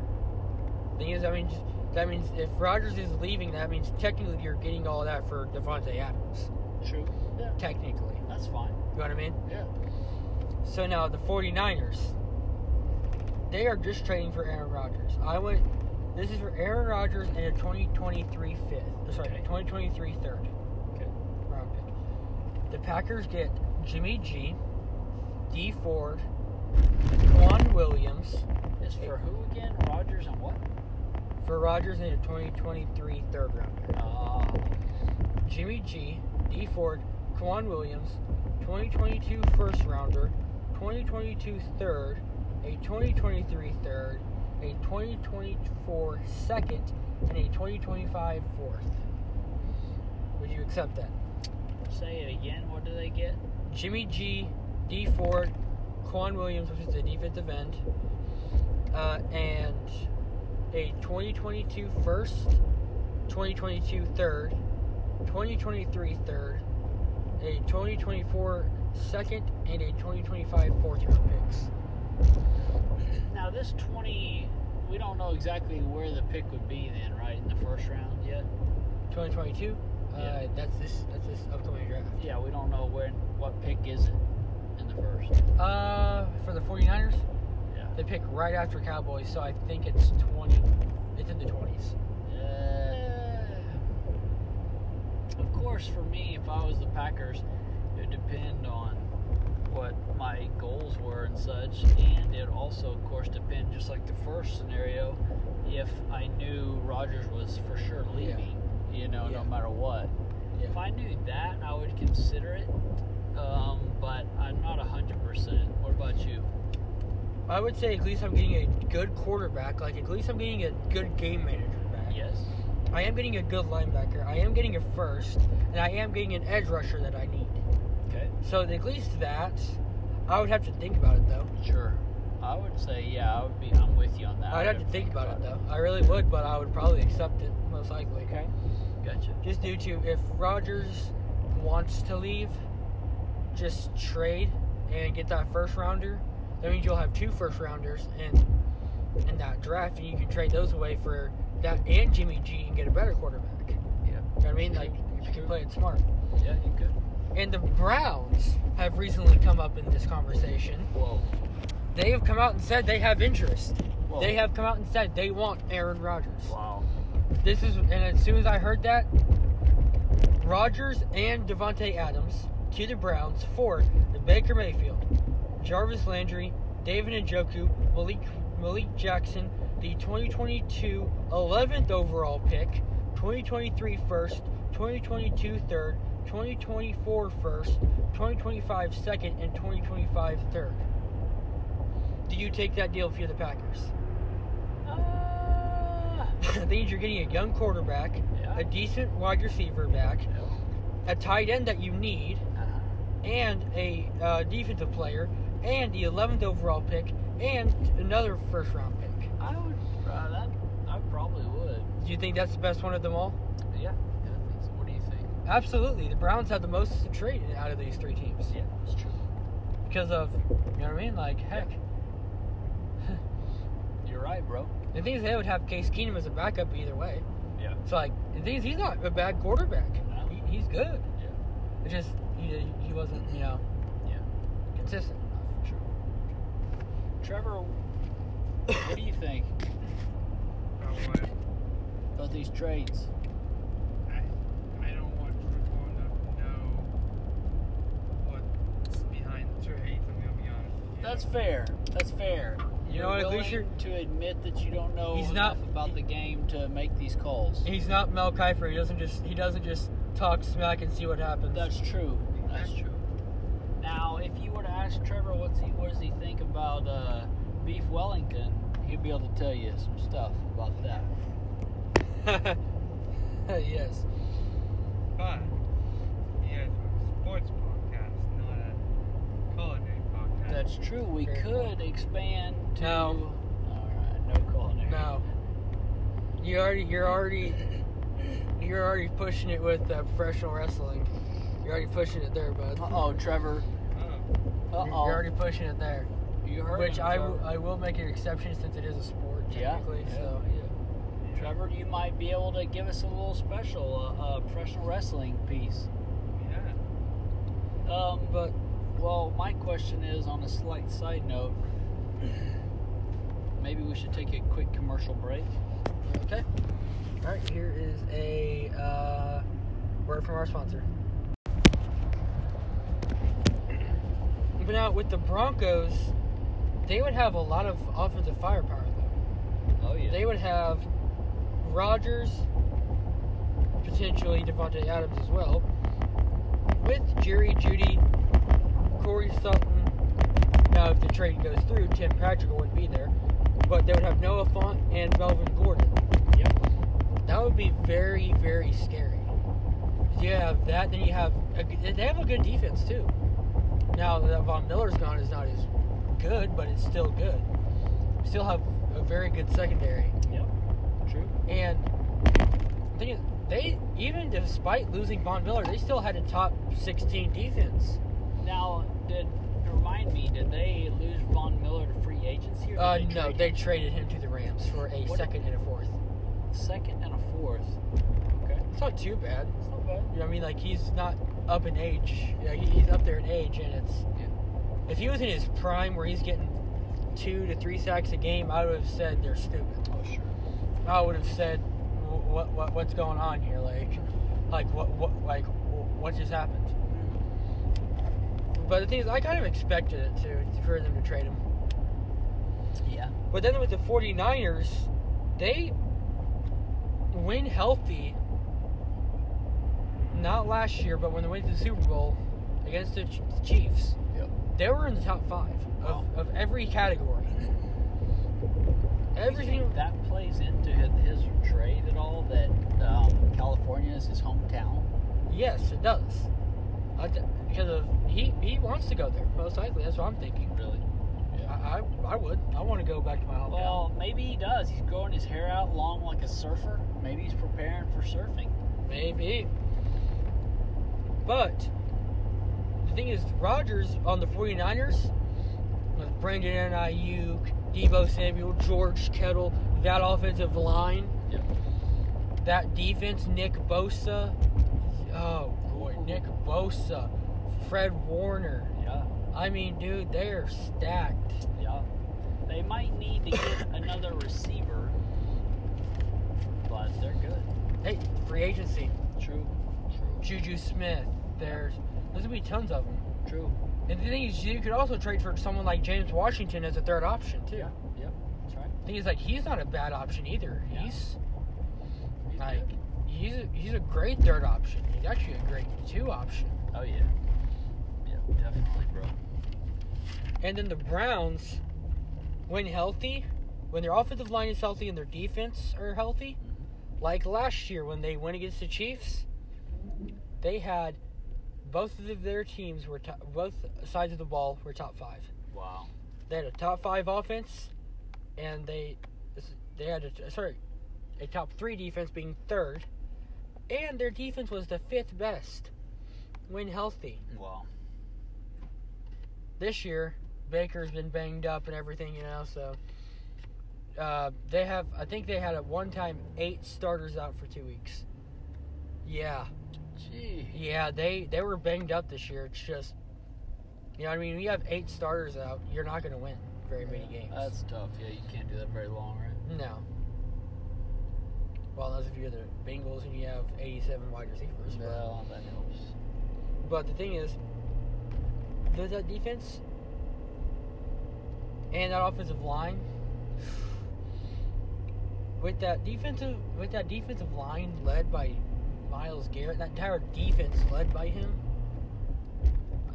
Thing is, I mean, just, that means if Rodgers is leaving, that means technically you're getting all that for Davante Adams. True. Yeah. Technically. That's fine. You know what I mean? Yeah. So now, the forty-niners, they are just trading for Aaron Rodgers. I would, this is for Aaron Rodgers and a twenty twenty-three fifth. Sorry, okay. twenty twenty-three third. Okay. Round pick. The Packers get Jimmy G, D. Ford, Quan Williams. Is for who again? Rodgers and what? For Rodgers in the twenty twenty-three third rounder. Oh. Uh, Jimmy G, D. Ford, Quan Williams, twenty twenty-two first rounder, twenty twenty-two third, a twenty twenty-three third, a twenty twenty-four second, and a twenty twenty-five fourth. Would you accept that? Say it again. What do they get? Jimmy G, D. Ford, Quan Williams, which is a defensive end, uh, and a twenty twenty-two first, twenty twenty-two third, twenty twenty-three third, a twenty twenty-four second, and a twenty twenty-five fourth round picks. Now this twenty, we don't know exactly where the pick would be then, right? In the first round yet? twenty twenty-two? Uh, yeah. That's this. That's this upcoming draft. Yeah, we don't know where. What pick is it in the first? Uh, for the forty-niners. Yeah. They pick right after Cowboys, so I think it's twenty. It's in the twenties. Uh, of course, for me, if I was the Packers, it would depend on what my goals were and such, and it also, of course, depend just like the first scenario, if I knew Rodgers was for sure leaving. Yeah. You know, yeah. no matter what. Yeah. If I knew that, I would consider it, um, but I'm not one hundred percent. What about you? I would say at least I'm getting a good quarterback. Like, at least I'm getting a good game manager back. Yes. I am getting a good linebacker. I am getting a first, and I am getting an edge rusher that I need. Okay. So, at least that, I would have to think about it, though. Sure. I would say, yeah, I would be, I'm with you on that. I'd have to think, think about, about it, though. I really would, but I would probably accept it, most likely. Okay. Gotcha. Just due to, if Rodgers wants to leave, just trade and get that first rounder. That means you'll have two first rounders in, in that draft, and you can trade those away for that and Jimmy G and get a better quarterback. Yeah. You know what I mean? Like, if you can play it smart. Yeah, you could. And the Browns have recently come up in this conversation. Whoa. They have come out and said they have interest. Whoa. They have come out and said they want Aaron Rodgers. Wow. This is, and as soon as I heard that, Rodgers and Davante Adams to the Browns for the Baker Mayfield, Jarvis Landry, David Njoku, Malik Malik Jackson, the twenty twenty-two eleventh overall pick, twenty twenty-three first, twenty twenty-two third, twenty twenty-four first, twenty twenty-five second, and twenty twenty-five third. Do you take that deal if you're the Packers? Uh, I think you're getting a young quarterback, yeah. a decent wide receiver back, yeah. a tight end that you need, uh-huh. and a uh, defensive player, and the eleventh overall pick, and another first-round pick. I would, uh, that, I probably would. Do you think that's the best one of them all? Yeah, yeah, I think so. What do you think? Absolutely. The Browns had the most to trade out of these three teams. Yeah, that's true. Because of, you know what I mean? Like, heck. Yeah. You're right, bro. The thing is, they would have Case Keenum as a backup either way. Yeah. So, like, the thing is, he's not a bad quarterback. No. He, he's good. Yeah. It's just, he, he wasn't, you know, yeah, consistent enough. True. Trevor, what do you think about what? About these trades? I, I don't watch football enough to know what's behind the trades. I'm going to be honest with you. That's fair. That's fair. You know what, at least you're to admit that you don't know he's enough not, about the game to make these calls. He's not Mel Kiper. He doesn't just he doesn't just talk smack and see what happens. That's true. That's true. Now, if you were to ask Trevor, what's he what does he think about uh, Beef Wellington? He'd be able to tell you some stuff about that. Yes, but he has a sports podcast, not a culinary. That's true. We Fair could point. expand to. No. All right. No culinary. No. You already. You're already. You're already pushing it with uh, professional wrestling. You're already pushing it there, bud. Uh oh, Trevor. Uh oh. Uh-oh. You're already pushing it there. You heard Which him, I, w- I will make an exception since it is a sport technically. Yeah. So yeah. yeah. Trevor, you might be able to give us a little special, uh, uh, professional wrestling piece. Yeah. Um, but. Well, my question is, on a slight side note, maybe we should take a quick commercial break. Okay. All right, here is a uh, word from our sponsor. But now, with the Broncos, they would have a lot of offensive firepower, though. Oh, yeah. They would have Rodgers, potentially Davante Adams as well, with Jerry Jeudy, Corey Sutton. Now, if the trade goes through, Tim Patrick wouldn't be there, but they would have Noah Font and Melvin Gordon. Yep. That would be very, very scary. You have that, then you have a, they have a good defense too. Now that Von Miller's gone, is not as good, but it's still good. We still have a very good secondary. Yep. True. And the thing is, they even despite losing Von Miller, they still had a top sixteen defense. Now, did remind me, did they lose Von Miller to free agency? Or uh, they no, they him? traded him to the Rams for a what second and a fourth. Second and a fourth. Okay. It's not too bad. It's not bad. You know what I mean? Like, he's not up in age. Yeah, he, he's up there in age, and it's... Yeah. If he was in his prime where he's getting two to three sacks a game, I would have said they're stupid. Oh, sure. I would have said, what, what, what's going on here? Like, like what, what, like, what just happened? But the thing is, I kind of expected it to, for them to trade him. Yeah. But then with the 49ers, they, when healthy, not last year, but when they went to the Super Bowl against the Chiefs, yep, they were in the top five of, wow. of every category. Everything. Do you think that plays into his trade at all, that um, California is his hometown? Yes, it does. I d- because of he, he wants to go there, most likely. That's what I'm thinking. Really? Yeah. I, I I would. I want to go back to my hometown. Well, maybe he does. He's growing his hair out long like a surfer. Maybe he's preparing for surfing. Maybe. But the thing is, Rodgers on the 49ers with Brandon Ayuk, Deebo Samuel, George Kittle, that offensive line, yep, that defense, Nick Bosa. Oh. Nick Bosa, Fred Warner. Yeah. I mean, dude, they are stacked. Yeah. They might need to get another receiver, but they're good. Hey, free agency. True. True. JuJu Smith. There's there's gonna be tons of them. True. And the thing is, you could also trade for someone like James Washington as a third option too. Yeah. Yeah. That's right. The thing is, like, he's not a bad option either. Yeah. He's, he's like. Good. He's a, he's a great third option. He's actually a great two option. Oh, yeah. Yeah, definitely, bro. And then the Browns, when healthy, when their offensive line is healthy and their defense are healthy, mm-hmm, like last year when they went against the Chiefs, they had both of their teams were top, both sides of the ball were top five. Wow. They had a top five offense, and they they had a sorry a top three defense, being third, and their defense was the fifth best when healthy. Wow. This year, Baker's been banged up and everything, you know. So uh, they have, I think they had at one time eight starters out for two weeks. Yeah. Gee. Yeah, they they were banged up this year. It's just, you know what I mean? When you have eight starters out, you're not going to win very many yeah, games. That's tough. Yeah, you can't do that very long, right? No. Well, unless if you're the Bengals and you have eighty-seven wide receivers. Well, that helps. But the thing is, there's that defense and that offensive line. With that defensive, with that defensive line led by Myles Garrett, that entire defense led by him.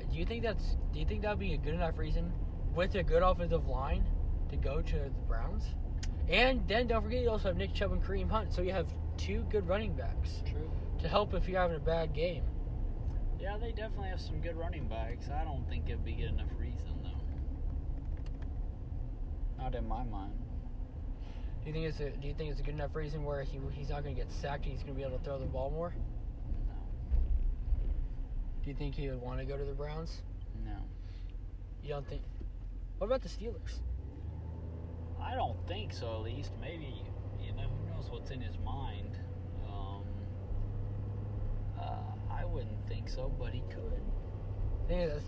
Do you think that's? Do you think that'd be a good enough reason with a good offensive line to go to the Browns? And then don't forget you also have Nick Chubb and Kareem Hunt, so you have two good running backs. True. To help if you're having a bad game. Yeah, they definitely have some good running backs. I don't think it'd be good enough reason, though. Not in my mind. Do you think it's a Do you think it's a good enough reason where he he's not going to get sacked and he's going to be able to throw the ball more? No. Do you think he would want to go to the Browns? No. You don't think? What about the Steelers? I don't think so. At least maybe, you know, who knows what's in his mind. Uh, I wouldn't think so, but he could. Yeah,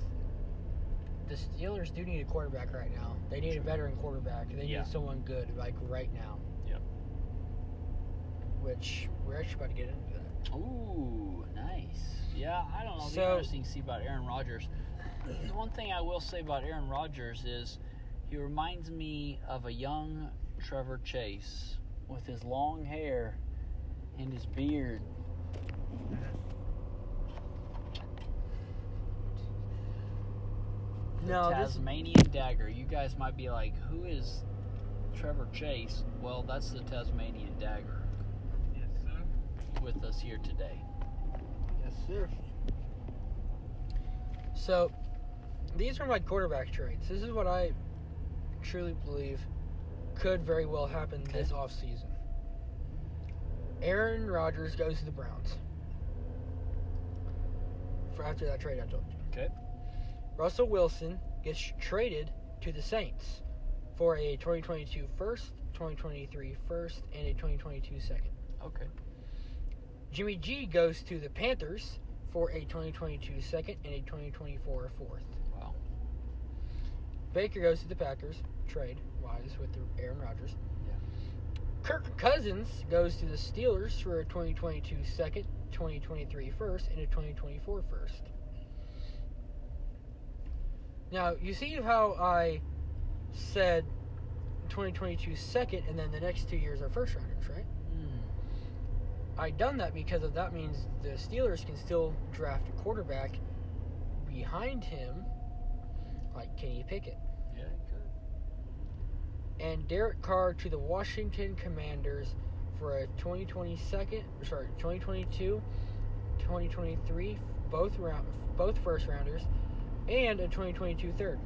the Steelers do need a quarterback right now. They need a veteran quarterback. They yeah. need someone good, like, right now. Yep. Which, we're actually about to get into that. Ooh, nice. Yeah, I don't know. It'll so, be interesting to see about Aaron Rodgers. The one thing I will say about Aaron Rodgers is he reminds me of a young Trevor Chase with his long hair and his beard. The no, Tasmanian this... Dagger. You guys might be like, who is Trevor Chase? Well, that's the Tasmanian Dagger. Yes, sir. With us here today. Yes, sir. So, these are my quarterback traits. This is what I truly believe could very well happen okay. this offseason. Aaron Rodgers goes to the Browns. For after that trade I told you. Okay. Russell Wilson gets traded to the Saints for a twenty twenty-two first, twenty twenty-three first, and a twenty twenty-two second. Okay. Jimmy G goes to the Panthers for a twenty twenty-two second and a twenty twenty-four fourth. Wow. Baker goes to the Packers, trade-wise, with the Aaron Rodgers. Yeah. Kirk Cousins goes to the Steelers for a twenty twenty-two second, twenty twenty-three first, and a twenty twenty-four first. Now, you see how I said twenty twenty-two second, and then the next two years are first rounders, right? Mm. I done that because of that means the Steelers can still draft a quarterback behind him, like Kenny Pickett. Yeah, he could. And Derek Carr to the Washington Commanders for a twenty twenty-two, sorry, twenty twenty-two, twenty twenty-three, both round, both first rounders. And a twenty twenty-two third.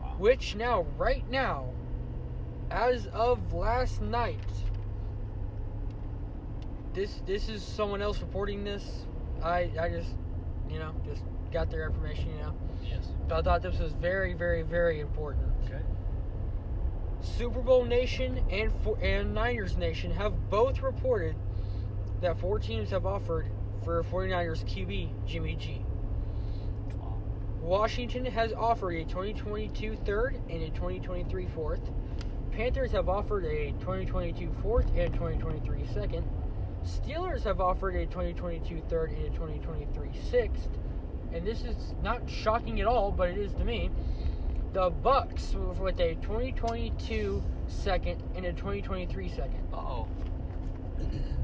Wow. Which now, right now, as of last night, this this is someone else reporting this. I I just, you know, just got their information, you know. Yes. But I thought this was very, very, very important. Okay. Super Bowl Nation and, for, and Niners Nation have both reported that four teams have offered for forty-niners Q B, Jimmy G. Washington has offered a twenty twenty-two third and a twenty twenty-three fourth. Panthers have offered a twenty twenty-two fourth and twenty twenty-three second. Steelers have offered a twenty twenty-two third and a twenty twenty-three sixth. And this is not shocking at all, but it is to me. The Bucks with a twenty twenty-two second and a twenty twenty-three second. Uh-oh.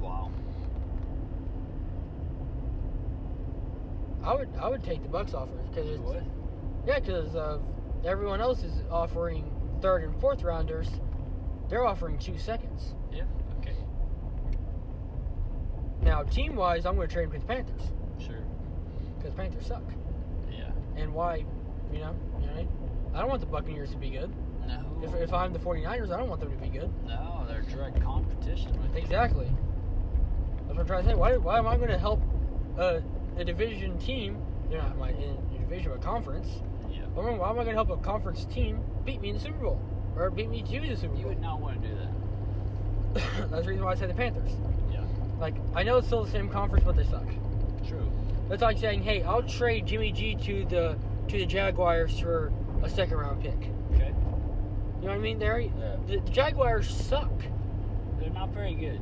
Wow. I would I would take the Bucks offer because yeah because uh, everyone else is offering third and fourth rounders, they're offering two seconds. Yeah. Okay. Now team wise, I'm going to trade with the Panthers. Sure. Because Panthers suck. Yeah. And why You know, all right? I don't want the Buccaneers to be good. No. If, if I'm the forty-niners, I don't want them to be good. No, they're direct competition. Exactly. That's what I'm trying to say. Why, why am I going to help a, a division team? They're not my in a division, but conference. Yeah. Why am I going to help a conference team beat me in the Super Bowl? Or beat me to the Super Bowl? You would not want to do that. That's the reason why I say the Panthers. Yeah. Like, I know it's still the same conference, but they suck. True. That's like saying, hey, I'll trade Jimmy G to the to the Jaguars for a second round pick. Okay. You know what I mean? They're, yeah. the, the Jaguars suck. They're not very good.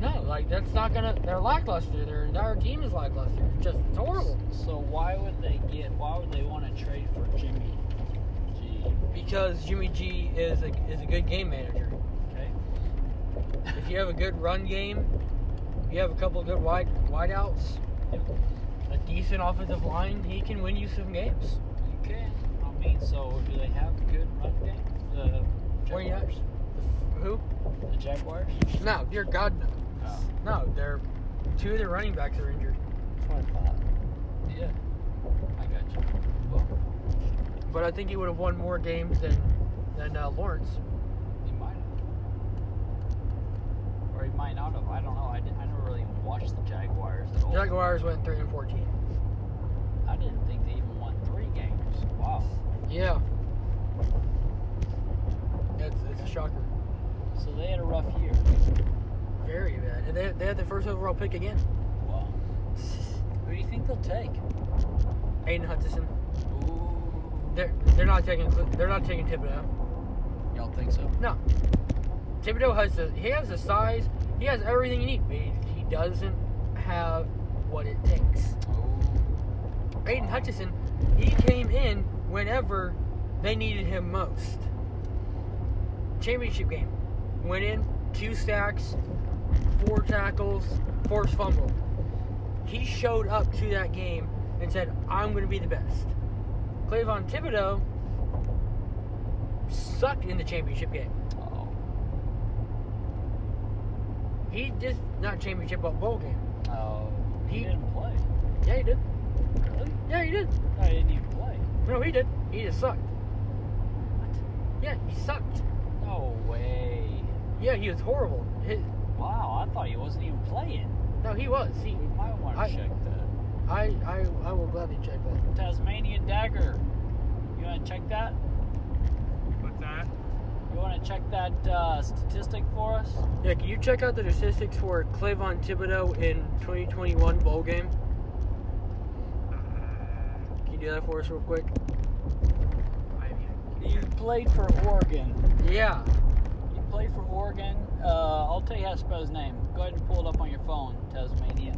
No, like, that's not going to... They're lackluster. Their entire team is lackluster. It's just it's horrible. So why would they get... Why would they want to trade for Jimmy G? Because Jimmy G is a, is a good game manager. Okay. If you have a good run game, you have a couple of good wide wideouts, yep. a decent offensive line, he can win you some games. You can. I mean, so do they have a good run game? The Jaguars? The, who? The Jaguars? No, dear God, no. Oh. No, they're two of their running backs are injured. twenty-five. Yeah. I got you. Well, but I think he would have won more games than than uh, Lawrence. He might have. Or he might not have. I don't know. I didn't, I never really watched the Jaguars at all. Jaguars went three and fourteen. I didn't think they even won three games. Wow. Yeah. That's it's a shocker. So they had a rough year. Very bad. And they, they had the first overall pick again. Wow. Who do you think they'll take? Aiden Hutchinson. Ooh. They're they're not taking they're not taking Thibodeau. Y'all think so? No. Thibodeau has the he has the size. He has everything you need. But he, he doesn't have what it takes. Ooh. Aiden Hutchinson. He came in whenever they needed him most. Championship game. Went in two sacks. Four tackles, forced fumble. He showed up to that game and said, I'm going to be the best. Kayvon Thibodeau sucked in the championship game. Uh-oh. He just, not championship, but bowl game. Oh, he, he didn't play. Yeah, he did. Really? Yeah, he did. No, he didn't even play. No, he did. He just sucked. What? Yeah, he sucked. No way. Yeah, he was horrible. His, Wow, I thought he wasn't even playing. No, he was. He, we might want to I, check that. I, I I will gladly check that. Tasmanian Dagger. You want to check that? What's that? You want to check that uh, statistic for us? Yeah, can you check out the statistics for Kayvon Thibodeau in twenty twenty-one bowl game? Can you do that for us real quick? He played for Oregon. Yeah. He played for Oregon. Uh, I'll tell you how to spell his name. Go ahead and pull it up on your phone, Tasmania.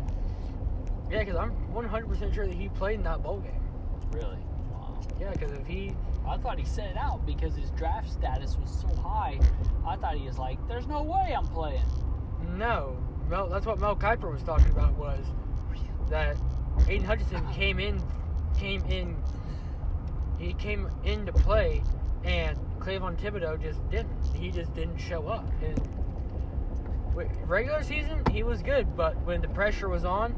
Yeah, because I'm one hundred percent sure that he played in that bowl game. Really? Wow. Yeah, because if he... I thought he set it out because his draft status was so high. I thought he was like, there's no way I'm playing. No. Mel, that's what Mel Kiper was talking about was that Aiden Hutchinson came in, came in, he came into play and Kayvon Thibodeau just didn't. He just didn't show up. His, regular season, he was good, but when the pressure was on,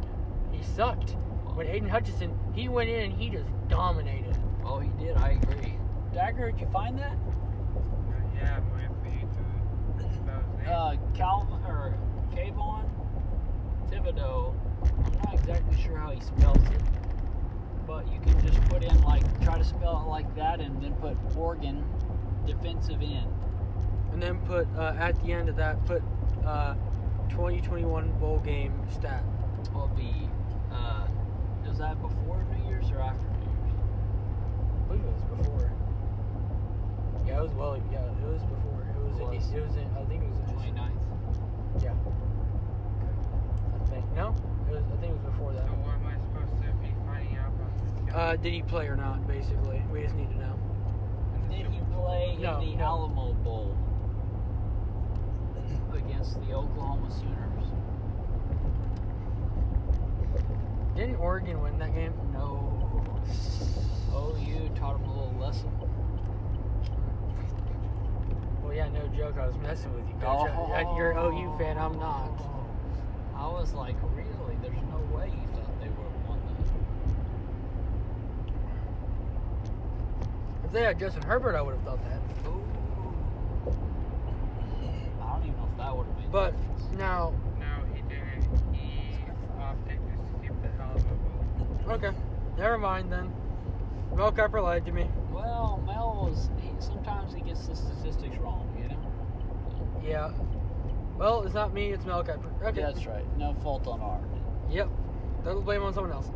he sucked. When Aiden Hutchinson, he went in and he just dominated. Oh, he did. I agree. Dagger, did you find that? Uh, yeah, my feet. Uh, Calvin or Kayvon Thibodeau. I'm not exactly sure how he spells it, but you can just put in like try to spell it like that, and then put Oregon defensive end, and then put uh, at the end of that put. Uh, twenty twenty-one bowl game stat. Will be, uh, was that before New Year's or after New Year's? I believe it was before. Yeah, it was well, yeah, it was before. It was, it was, in, it was in, I think it was in twenty-ninth. Yeah. I think, no? It was, I think it was before that. So what am I supposed to be finding out about this guy? Uh, did he play or not, basically? We just need to know. Did he play no, in the no. Alamo Bowl? Against the Oklahoma Sooners. Didn't Oregon win that game? No. O U taught him a little lesson. Well, yeah, no joke. I was messing with you, coach. Oh. You're an O U fan. I'm not. I was like, really? There's no way you thought they would have won that. if they had Justin Herbert, I would have thought that. Ooh. I don't even know if that would have been. But now. No, he didn't. He opted just to keep the hell of a ball. Okay. Never mind then. Mel Kiper lied to me. Well, Mel was. He, sometimes he gets the statistics wrong, you know? Yeah. Well, it's not me, it's Mel Kiper. Okay. Yeah, that's right. No fault on our. Yep. They'll blame on someone else.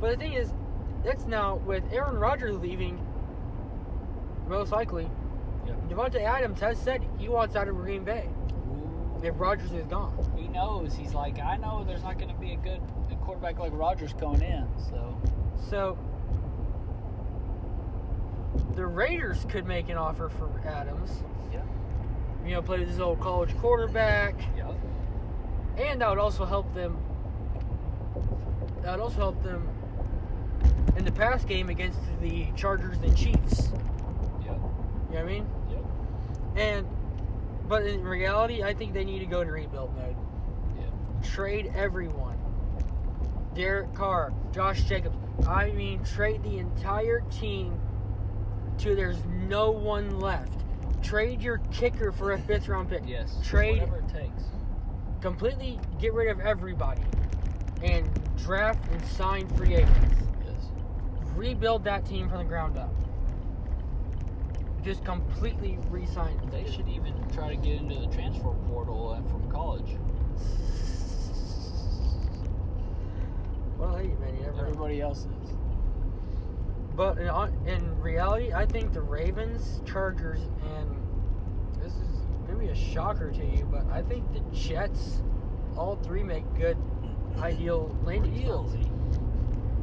But the thing is, that's now with Aaron Rodgers leaving, most likely, yep. Davante Adams has said he wants out of Green Bay. Ooh. If Rodgers is gone. He knows. He's like, I know there's not going to be a good a quarterback like Rodgers going in, so. So, the Raiders could make an offer for Adams. Yeah. You know, play this old college quarterback. Yeah. And that would also help them. That would also help them in the past game against the Chargers and Chiefs. Yeah. You know what I mean? Yeah. And, but in reality, I think they need to go into rebuild mode. Yeah. Trade everyone. Derek Carr, Josh Jacobs. I mean, trade the entire team to there's no one left. Trade your kicker for a fifth round pick. Yes. Trade. Whatever it takes. Completely get rid of everybody and draft and sign free agents. Yes. Rebuild that team from the ground up. Just completely re-sign. They should even try to get into the transfer portal from college. Well, hey, man, you never everybody know. Else is. But in, in reality, I think the Ravens, Chargers, and this is maybe a shocker to you, but I think the Jets, all three make good, ideal landing deals.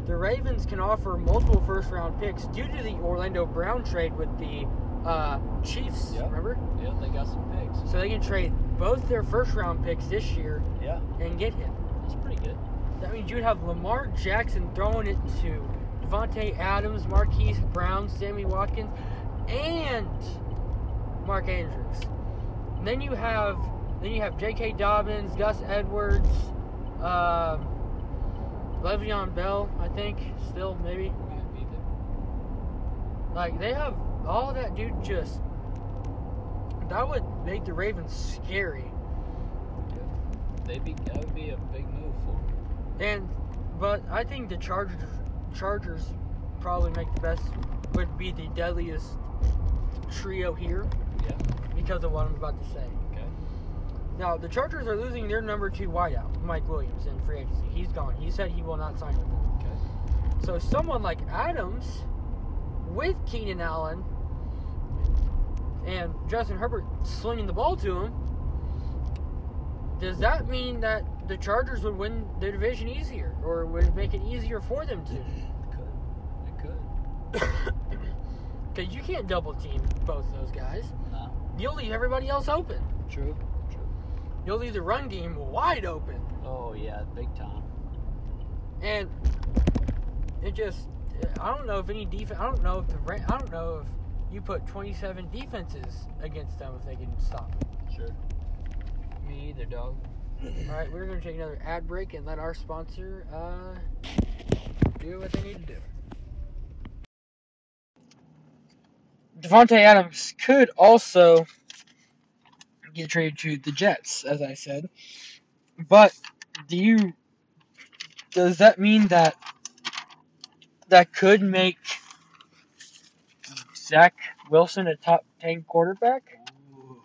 The Ravens can offer multiple first-round picks due to the Orlando Brown trade with the uh, Chiefs, yep. Remember? Yeah, they got some picks. So they can trade both their first-round picks this year yeah. and get him. That's pretty good. That means you'd have Lamar Jackson throwing it to Davante Adams, Marquise Brown, Sammy Watkins, and Mark Andrews. And then you have then you have J K. Dobbins, Gus Edwards, uh, Le'Veon Bell, I think, still maybe. Like they have all that dude just that would make the Ravens scary. They'd be that would be a big move for them. And, but I think the Chargers, Chargers probably make the best, would be the deadliest trio here. Yeah. Because of what I'm about to say. Okay. Now, the Chargers are losing their number two wideout, Mike Williams, in free agency. He's gone. He said he will not sign with them. Okay. So, someone like Adams, with Keenan Allen, and Justin Herbert slinging the ball to him, does that mean that the Chargers would win the division easier, or would it make it easier for them to? It could. It could. Because you can't double team both of those guys. No. You'll leave everybody else open. True. True. You'll leave the run game wide open. Oh, yeah, big time. And it just, I don't know if any defense, I don't know if the, I don't know if you put twenty-seven defenses against them if they can stop it. Sure. Me either, dog. Alright, we're going to take another ad break and let our sponsor uh, do what they need to do. Davante Adams could also get traded to the Jets, as I said. But do you does that mean that that could make Zach Wilson a top ten quarterback? Ooh.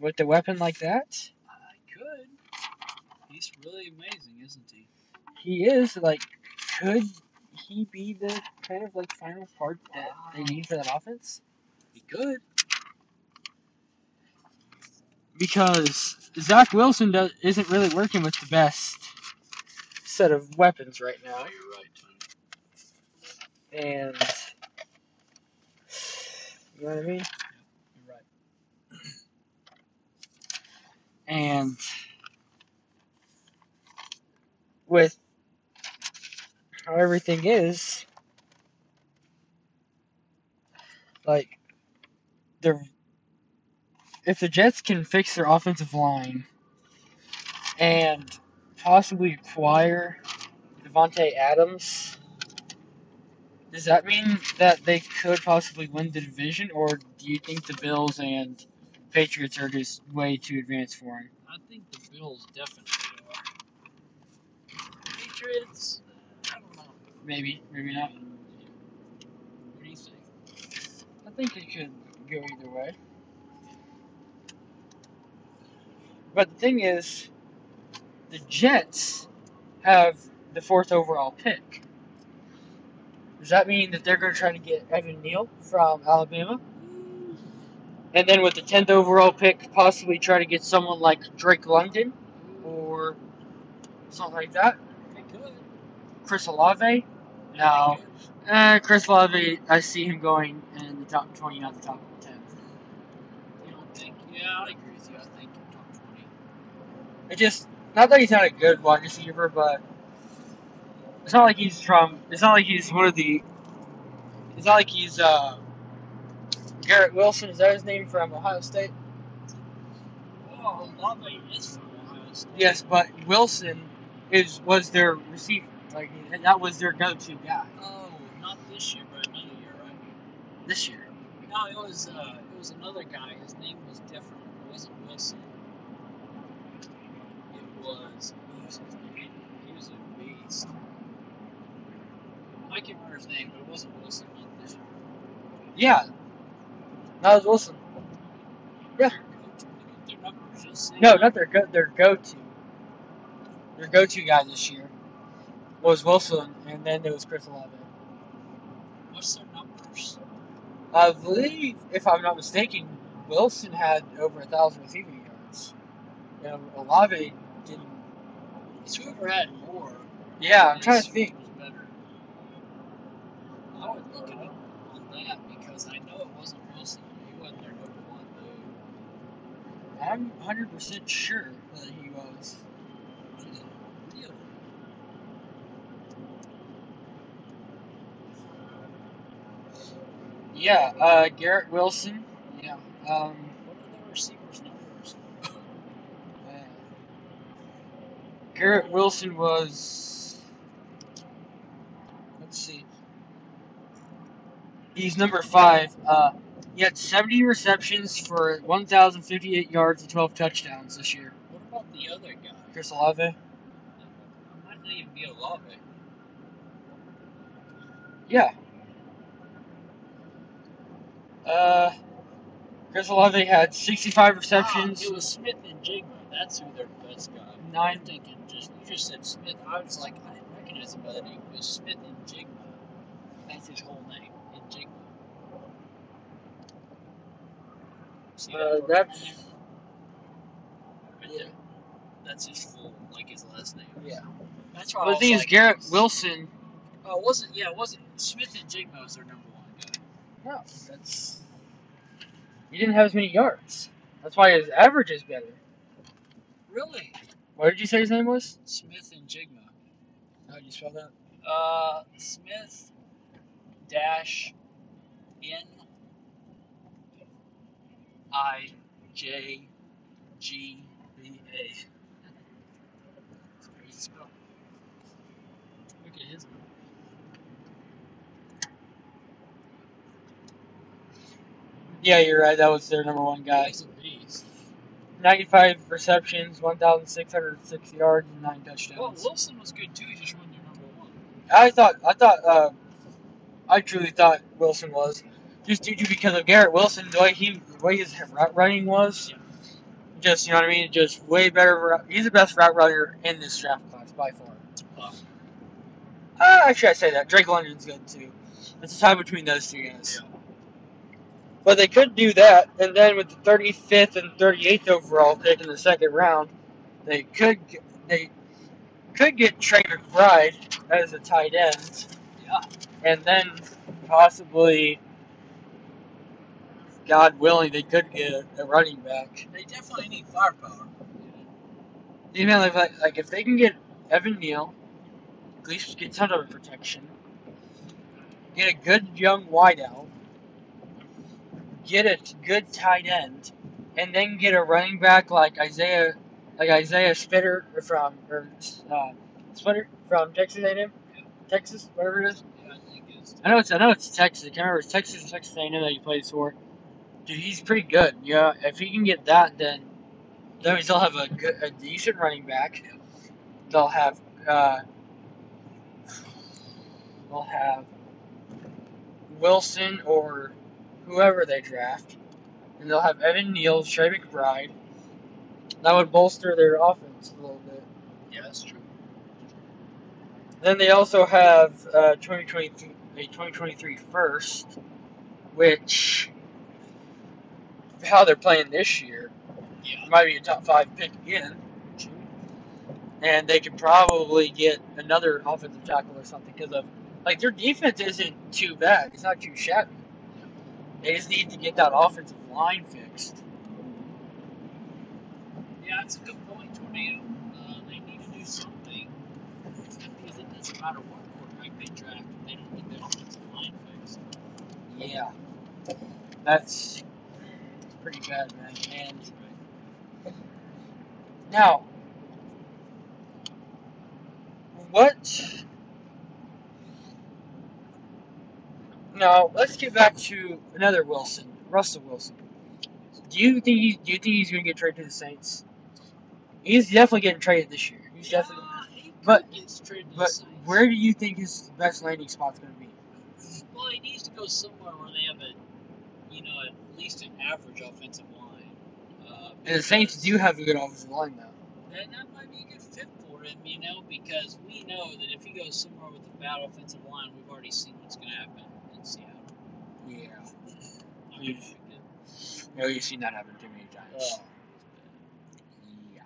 With a weapon like that? He's really amazing, isn't he? He is. Like, could he be the kind of, like, final part that wow. they need for that offense? He could. Because Zach Wilson does, isn't really working with the best set of weapons right now. Oh, you're right, Tony. And, you know what I mean? Yeah, you're right. And with how everything is, like, the if the Jets can fix their offensive line and possibly acquire Davante Adams does that mean that they could possibly win the division, or do you think the Bills and Patriots are just way too advanced for them? I think the Bills definitely are. Patriots, I don't know. Maybe, maybe not. What do you think? I think it could go either way. But the thing is, the Jets have the fourth overall pick. Does that mean that they're going to try to get Evan Neal from Alabama? And then with the tenth overall pick, possibly try to get someone like Drake London or something like that? They could. Chris Olave? No. Uh, Chris Olave, I see him going in the top twenty, not the top ten. You don't think? Yeah, I agree with you. I think top twenty. It just, not that he's not a good wide receiver, but it's not like he's from, it's not like he's one of the, it's not like he's, uh, Garrett Wilson, is that his name, from Ohio State? Well, Olave is from Ohio State. Yes, but Wilson is, was their receiver, like, that was their go-to guy. Oh, not this year, but another year, right? This year? No, it was, uh, it was another guy, his name was different, it wasn't Wilson. It was, what was his name? He was a beast. I can't remember his name, but it wasn't Wilson, not this year. Yeah, that was Wilson. Yeah. No, not their go. Their go-to. Their go-to guy this year was Wilson, and then it was Chris Olave. What's their numbers? I believe, if I'm not mistaken, Wilson had over a thousand receiving yards, and Olave didn't. It's whoever had more. Yeah, I'm trying to think. I would look it up on that because I know it wasn't Wilson. He wasn't their number one dude. I'm one hundred percent sure that he was. Really? Yeah, uh, Garrett Wilson. Yeah. Um, what are the receivers' numbers? uh, Garrett Wilson was. Let's see. He's number five. Uh, he had seventy receptions for one thousand fifty-eight yards and twelve touchdowns this year. What about the other guy? Chris Olave? It might not even be Olave. Yeah. Uh, Chris Olave had sixty-five receptions. Ah, it was Smith and Jigma. That's who their best guy. Nine. I'm thinking just, you just said Smith. I was like, I didn't recognize him by the name. It was Smith and Jigma. That's his whole name. That uh, that's yeah. That's his full, like his last name. Yeah. That's right. Well, the thing is, Garrett Wilson. Oh, wasn't yeah, wasn't Smith and Jigma was their number one guy? No, that's. He didn't have as many yards. That's why his average is better. Really? What did you say his name was? Smith and Jigma. How do you spell that? Uh, Smith dash N. I J G B A. That's a crazy spell. Look at his name. Yeah, you're right. That was their number one guy. He's a beast. ninety-five receptions, one thousand six hundred six yards, and nine touchdowns. Well, Wilson was good too. He just won their number one. I thought. I thought. Uh, I truly thought Wilson was. Just due to because of Garrett Wilson, the way he, the way his route running was, yeah. Just, you know what I mean, just way better. He's the best route runner in this draft class, by far. Wow. Uh, actually, I say that. Drake London's good, too. It's a tie between those two guys. Yeah. But they could do that, and then with the thirty-fifth and thirty-eighth overall pick in the second round, they could they could get Trey McBride as a tight end. Yeah. And then possibly, God willing, they could get a, a running back. They definitely need firepower. Yeah. You know, like, like if they can get Evan Neal, at least get some of protection, get a good young wideout, get a good tight end, and then get a running back like Isaiah, like Isaiah Spitter from or uh, Spitter from Texas A and M, Texas, whatever it is. Yeah, I think it I know it's I know it's Texas. I can't remember. It's Texas or Texas A and M that he plays for. Dude, he's pretty good. You know, if he can get that, then they'll still have a good, a decent running back. They'll have uh, they'll have Wilson or whoever they draft, and they'll have Evan Neal, Trey McBride. That would bolster their offense a little bit. Yeah, that's true. Then they also have uh, twenty twenty-three, a twenty twenty-three first, which, how they're playing this year, yeah, might be a top five pick again. And they could probably get another offensive tackle or something because of, like, their defense isn't too bad. It's not too shabby. They just need to get that offensive line fixed. Yeah, that's a good point, Tornado. Uh, they need to do something because it doesn't matter what quarterback they draft, they don't get their offensive line fixed. Yeah, that's pretty bad, man. And now, what? Now let's get back to another Wilson, Russell Wilson. Do you think he's, do you think he's going to get traded to the Saints? He's definitely getting traded this year. He's yeah, definitely, he but to but the where do you think his best landing spot's going to be? Well, he needs to go somewhere where they have a, you know, at least an average offensive line. Uh, and the Saints do have a good offensive line though. And that might be a good fit for him, you know, because we know that if he goes somewhere with a bad offensive line, we've already seen what's going to happen in Seattle. Yeah. I mean, no, you've seen that happen too many times. Oh. Yeah.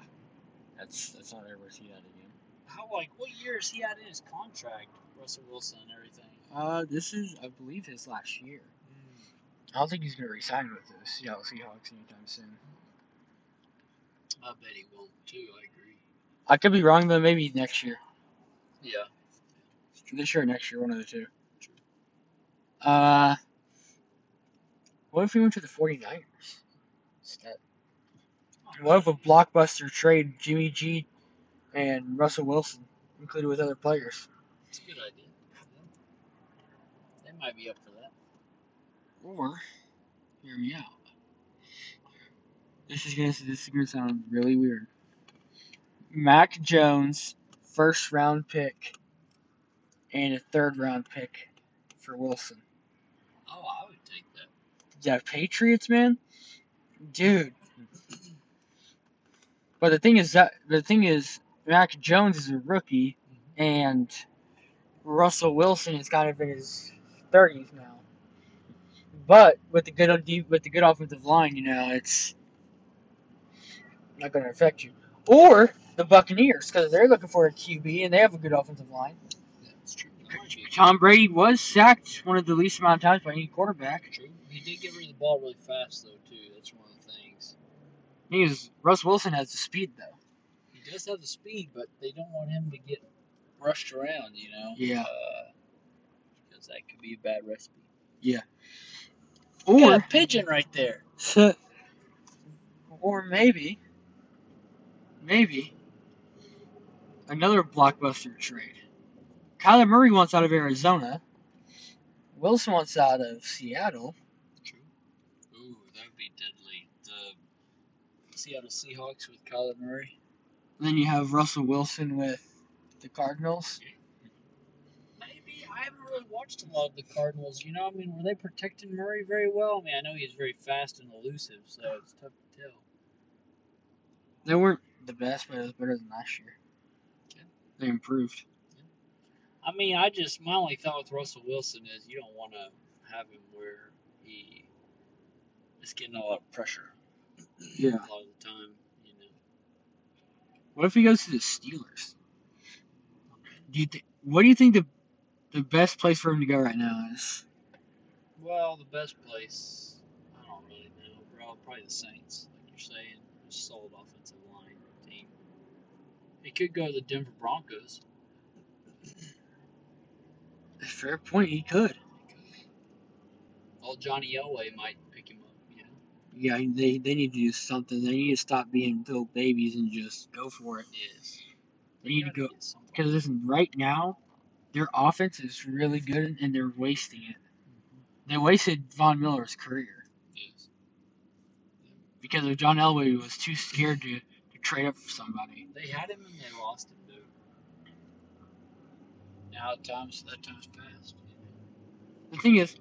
That's that's not ever see that again. How, like, what year is he had in his contract, Russell Wilson and everything? Uh, this is, I believe, his last year. Mm. I don't think he's going to resign with the Seattle Seahawks anytime soon. I bet he will, too. I agree. I could be wrong, though. Maybe next year. Yeah. This year or next year, one of the two. True. Uh... What if we went to the forty-niners instead? What if a blockbuster trade Jimmy G and Russell Wilson included with other players? That's a good idea. They might be up for that. Or, hear me out. This is gonna this is gonna sound really weird. Mac Jones, first round pick, and a third round pick for Wilson. Oh, I would take that. Yeah, Patriots, man, dude. But the thing is that the thing is, Mac Jones is a rookie, mm-hmm. and Russell Wilson is kind of in his thirties now. But with the good with the good offensive line, you know, it's not going to affect you. Or the Buccaneers, because they're looking for a Q B and they have a good offensive line. Yeah, that's true. Tom Brady was sacked one of the least amount of times by any quarterback. True. He did get rid of the ball really fast, though, too. That's one of the things. He is, Russ Wilson has the speed, though. He does have the speed, but they don't want him to get rushed around, you know? Yeah. Uh, because that could be a bad recipe. Yeah. Or, got a pigeon right there. Or maybe, maybe, another blockbuster trade. Kyler Murray wants out of Arizona. Wilson wants out of Seattle. Ooh, that would be deadly. The Seattle Seahawks with Kyler Murray. And then you have Russell Wilson with the Cardinals. Maybe. I haven't really watched a lot of the Cardinals. You know, I mean, were they protecting Murray very well? I mean, I know he's very fast and elusive, so it's tough to tell. They weren't the best, but it was better than last year. Yeah. They improved. Yeah. I mean, I just, my only thought with Russell Wilson is you don't want to have him where he... It's getting a lot of pressure. Yeah. A lot of the time, you know. What if he goes to the Steelers? Do you th- what do you think the the best place for him to go right now is? Well, the best place, I don't really know, bro. Probably the Saints, like you're saying. A solid offensive line team. He could go to the Denver Broncos. Fair point, he could. He could. Old Johnny Elway might pick him up. Yeah, they, they need to do something. They need to stop being little babies and just go for it. Yes. They need to go. Because, listen, right now, their offense is really good, and they're wasting it. They wasted Von Miller's career. Yes. Because of John Elway was too scared to, to trade up for somebody. They had him, and they lost him, though. Now time's, that time's passed. The thing is...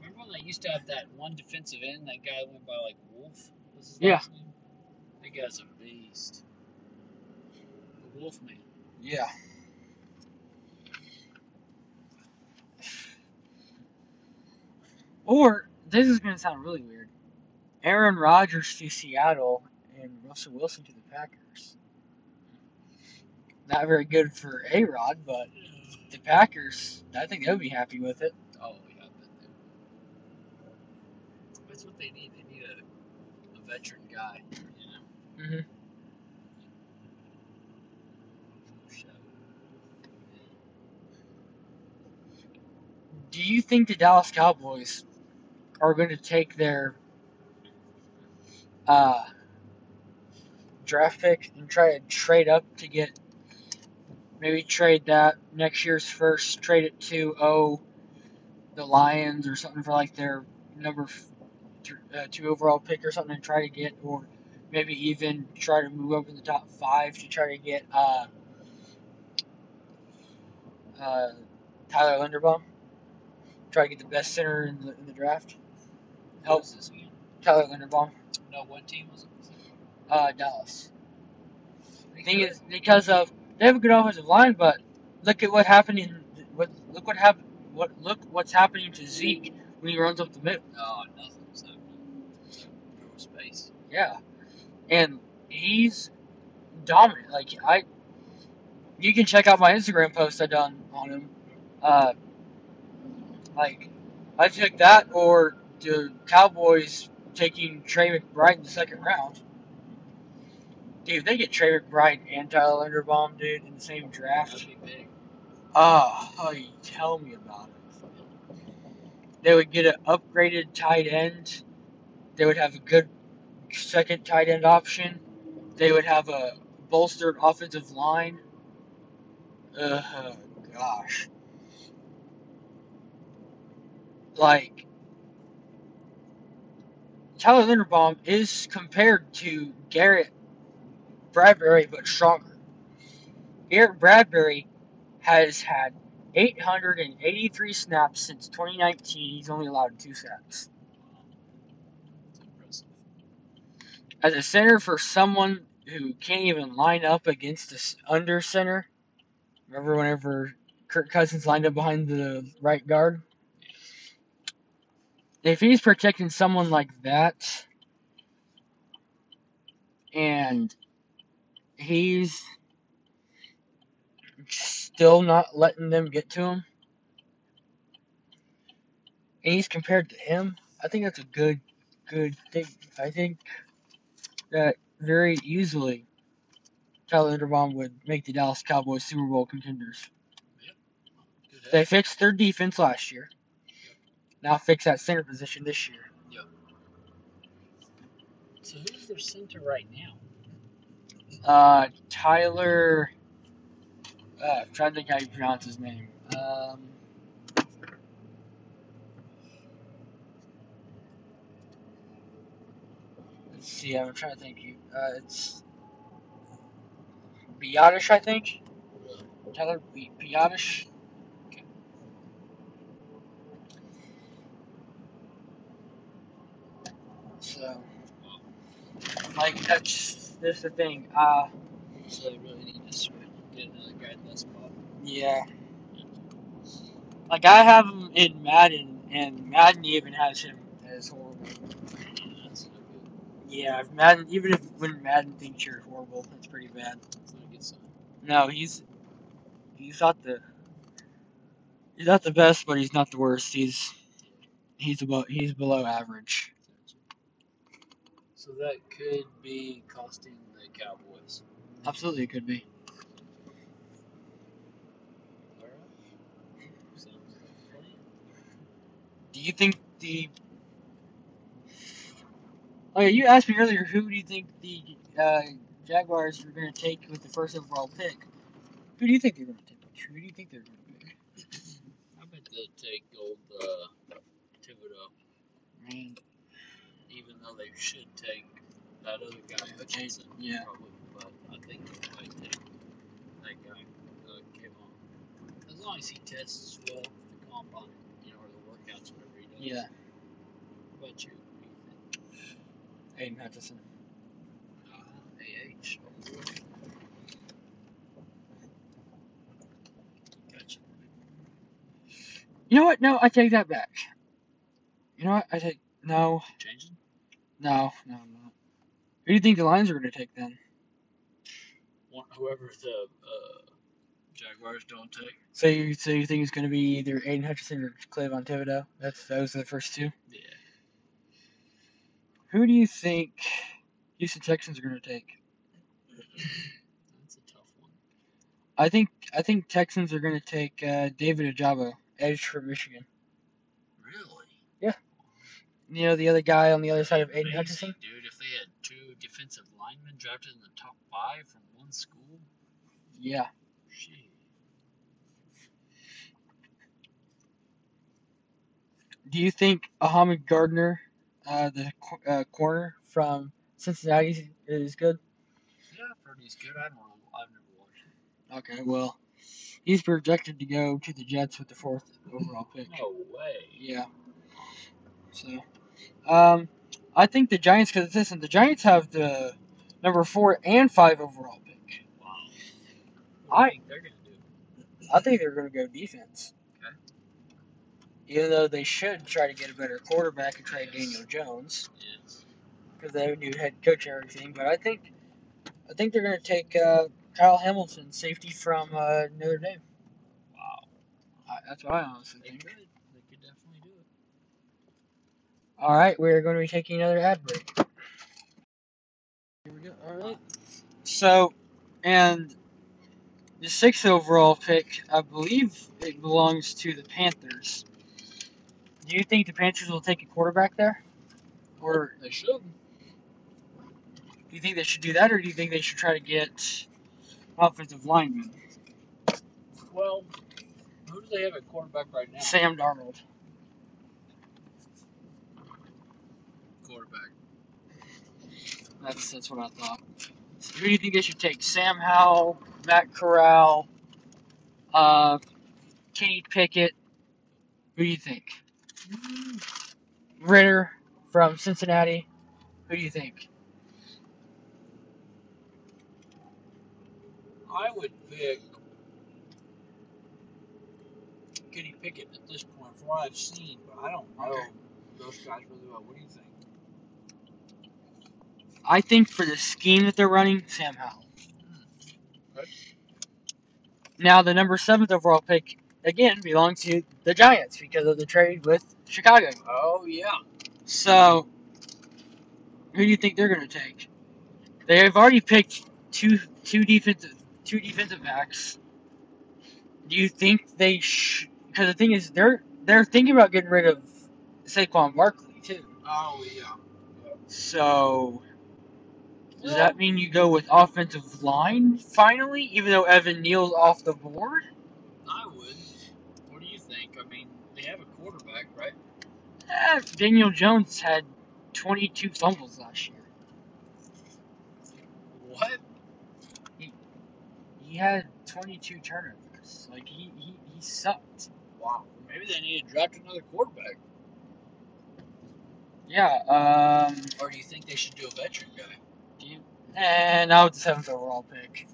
Remember when they used to have that one defensive end, that guy went by, like, Wolf? What's his yeah. last name? That guy's a beast. The Wolf Man. Yeah. Or, this is going to sound really weird, Aaron Rodgers to Seattle and Russell Wilson to the Packers. Not very good for A-Rod, but the Packers, I think they'll be happy with it. Oh, yeah, I bet they will. That's what they need. They need a, a veteran guy, you know? Mm-hmm. Do you think the Dallas Cowboys are going to take their uh, draft pick and try to trade up to get, maybe trade that next year's first, trade it to, oh, the Lions or something for like their number th- uh, two overall pick or something and try to get, or maybe even try to move over in the top five to try to get uh, uh, Tyler Linderbaum? Try to get the best center in the, in the draft. Help this game? Tyler Linderbaum. No, what team was it? Uh, Dallas. The thing is, because of they have a good offensive line, but look at what happened in what look what happened what look what's happening to Zeke when he runs up the middle. Oh, nothing's happening. No space. Yeah, and he's dominant. Like I, you can check out my Instagram post I done on him. Uh. Like, I took that or the Cowboys taking Trey McBride in the second round. Dude, if they get Trey McBride and Tyler Linderbaum, dude, in the same draft. That'd be big. Oh, oh, you tell me about it. They would get an upgraded tight end. They would have a good second tight end option. They would have a bolstered offensive line. Uh, oh, gosh. Like, Tyler Linderbaum is compared to Garrett Bradbury, but stronger. Garrett Bradbury has had eight hundred eighty-three snaps since twenty nineteen. He's only allowed two sacks. As a center for someone who can't even line up against this under center, remember whenever Kirk Cousins lined up behind the right guard? If he's protecting someone like that, and he's still not letting them get to him, and he's compared to him, I think that's a good, good thing. I think that very easily Tyler Linderbaum would make the Dallas Cowboys Super Bowl contenders. Yep. They fixed their defense last year. Now fix that center position this year. Yep. So who's their center right now? Uh, Tyler... Uh, I'm trying to think how you pronounce his name. Um, let's see, I'm trying to think. Uh, it's... Biotish, I think? Tyler Biotish? So, like, that's, that's the thing. Uh, so they really need to switch and get another guy in that spot. Yeah. Like, I have him in Madden, and Madden even has him as horrible. Yeah, that's not good. Yeah, if Madden, even if when Madden thinks you're horrible, that's pretty bad. That's not a good sign. No, he's, he's not the, he's not the best, but he's not the worst. He's, he's above, he's below average. So that could be costing the Cowboys. Absolutely, it could be. All right. Sounds funny. Do you think the... Oh, yeah, you asked me earlier, who do you think the uh, Jaguars are going to take with the first overall pick? Who do you think they're going to take? Who do you think they're going to pick? I bet they'll take old uh, Thibodeau. Right. Even though they should take that other guy, Hutchinson. Yeah. Probably, but I think they might take that guy, uh, Kayvon. As long as he tests well with the comp on it, you know, or the workouts, whatever he does. Yeah. What about you? What do you think? Aiden Hutchinson. Uh, A H. You know what? No, I take that back. You know what? I take... No. Changing? No. No, I'm not. Who do you think the Lions are going to take then? One, whoever the uh, Jaguars don't take. So you, so you think it's going to be either Aiden Hutchinson or Clayvon Thibodeau? That's, those are the first two? Yeah. Who do you think Houston Texans are going to take? That's a tough one. I think I think Texans are going to take uh, David Ojabo. Edge for Michigan. Really? Yeah. You know, the other guy on the other side of Aiden Hutchinson? Dude, if they had two defensive linemen drafted in the top five from one school? Yeah. Shit. Do you think Ahmed Gardner, uh, the uh, corner from Cincinnati, is good? Yeah, I've heard he's good. I don't know. I've never watched him. Okay, well. He's projected to go to the Jets with the fourth overall pick. No way. Yeah. So, um, I think the Giants, because listen, the Giants have the number four and five overall pick. Wow. What do you think they're going to do? I think they're going to go defense. Okay. Even though they should try to get a better quarterback and trade yes. Daniel Jones. Yes. Because they have a new head coach and everything, but I think, I think they're going to take. Uh, Kyle Hamilton, safety from uh, Notre Dame. Wow. I, that's what I honestly they think. They could. They could definitely do it. All right, we're going to be taking another ad break. Here we go. All right. So, and the sixth overall pick, I believe it belongs to the Panthers. Do you think the Panthers will take a quarterback there? Or they should. Do you think they should do that, or do you think they should try to get... offensive lineman. Well, who do they have at quarterback right now? Sam Darnold. Quarterback. That's that's what I thought. Who do you think they should take? Sam Howell, Matt Corral, uh, Kenny Pickett. Who do you think? Ritter from Cincinnati. Who do you think? I would pick Kenny Pickett at this point, from what I've seen, but I don't know okay. those guys really well. What do you think? I think for the scheme that they're running, Sam Howell. Mm. Okay. Now, the number seventh overall pick, again, belongs to the Giants because of the trade with Chicago. Oh, yeah. So, who do you think they're going to take? They've already picked two two defensive... Two defensive backs. Do you think they should? Because the thing is, they're they're thinking about getting rid of Saquon Barkley too. Oh yeah. yeah. So does well, that mean you go with offensive line finally, even though Evan Neal's off the board? I would. What do you think? I mean, they have a quarterback, right? Eh, Daniel Jones had twenty-two fumbles last year. What? He had twenty-two turnovers. Like, he, he, he sucked. Wow. Maybe they need to draft another quarterback. Yeah, um... Or do you think they should do a veteran guy? Do you? And I would the seventh overall pick.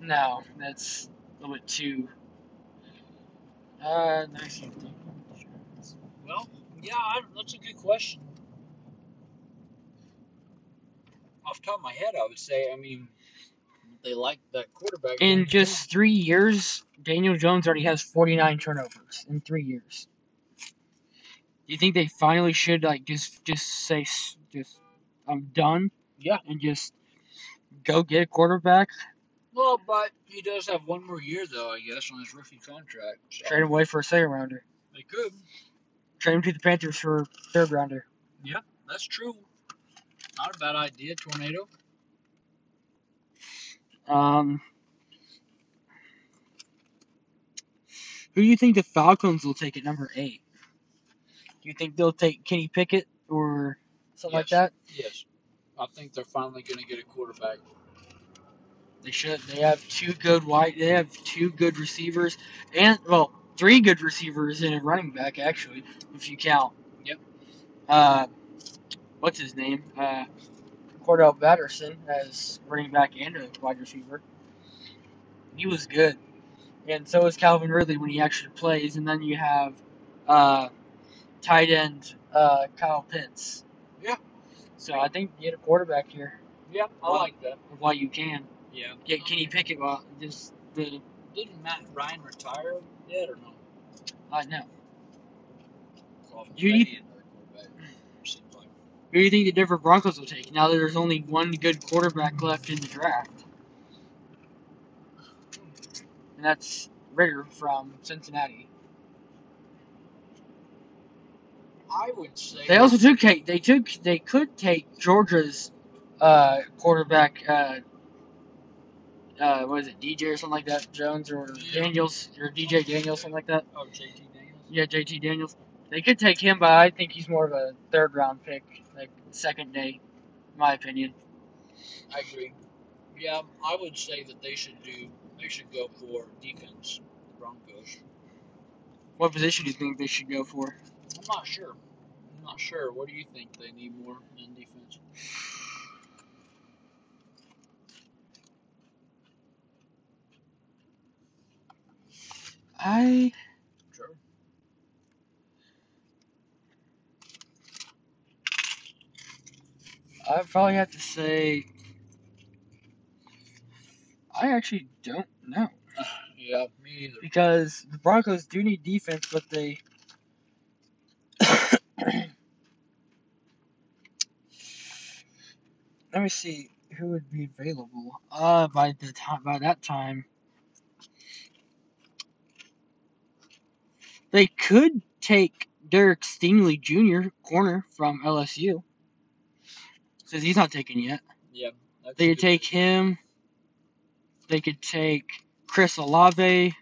No, that's a little bit too... Uh, nice. Well, yeah, I, that's a good question. Off the top of my head, I would say, I mean... They like that quarterback. In just three years, Daniel Jones already has forty-nine turnovers in three years. Do you think they finally should like just just say just I'm done? Yeah, and just go get a quarterback. Well, but he does have one more year though, I guess, on his rookie contract. So. Trade him away for a second rounder. They could trade him to the Panthers for a third rounder. Yeah, that's true. Not a bad idea, Tornado. Um, Who do you think the Falcons will take at number eight? Do you think they'll take Kenny Pickett or something yes. like that? Yes. I think they're finally going to get a quarterback. They should. They have two good wide. They have two good receivers, and well, three good receivers and a running back actually, if you count. Yep. Uh, what's his name? Uh, Cordell Patterson as running back and a wide receiver. He was good, and so is Calvin Ridley when he actually plays. And then you have uh, tight end uh, Kyle Pitts. Yeah. So I think you get a quarterback here. Yeah, I well, like that. While you can. Yeah. Get Kenny Pickett. Well, just the didn't Matt Ryan retire yet or no? Uh, no. Who do, you, who do you think the Denver Broncos will take now that there's only one good quarterback left in the draft? And that's Ritter from Cincinnati. I would say they also took take they took they could take Georgia's uh, quarterback. Uh, Uh, what is it, D J or something like that, Jones or yeah. Daniels, or D J Daniels, something like that. Oh, J T Daniels? Yeah, J T Daniels. They could take him, but I think he's more of a third-round pick, like second day, in my opinion. I agree. Yeah, I would say that they should do, they should go for defense, the Broncos. What position do you think they should go for? I'm not sure. I'm not sure. What do you think they need more in defense? I sure. I probably have to say I actually don't know. Yeah, me either. Because the Broncos do need defense, but they let me see who would be available. Uh by the time by that time. They could take Derek Stingley Junior, corner from L S U, since he's not taken yet. Yeah, they could take him. They could take Chris Olave,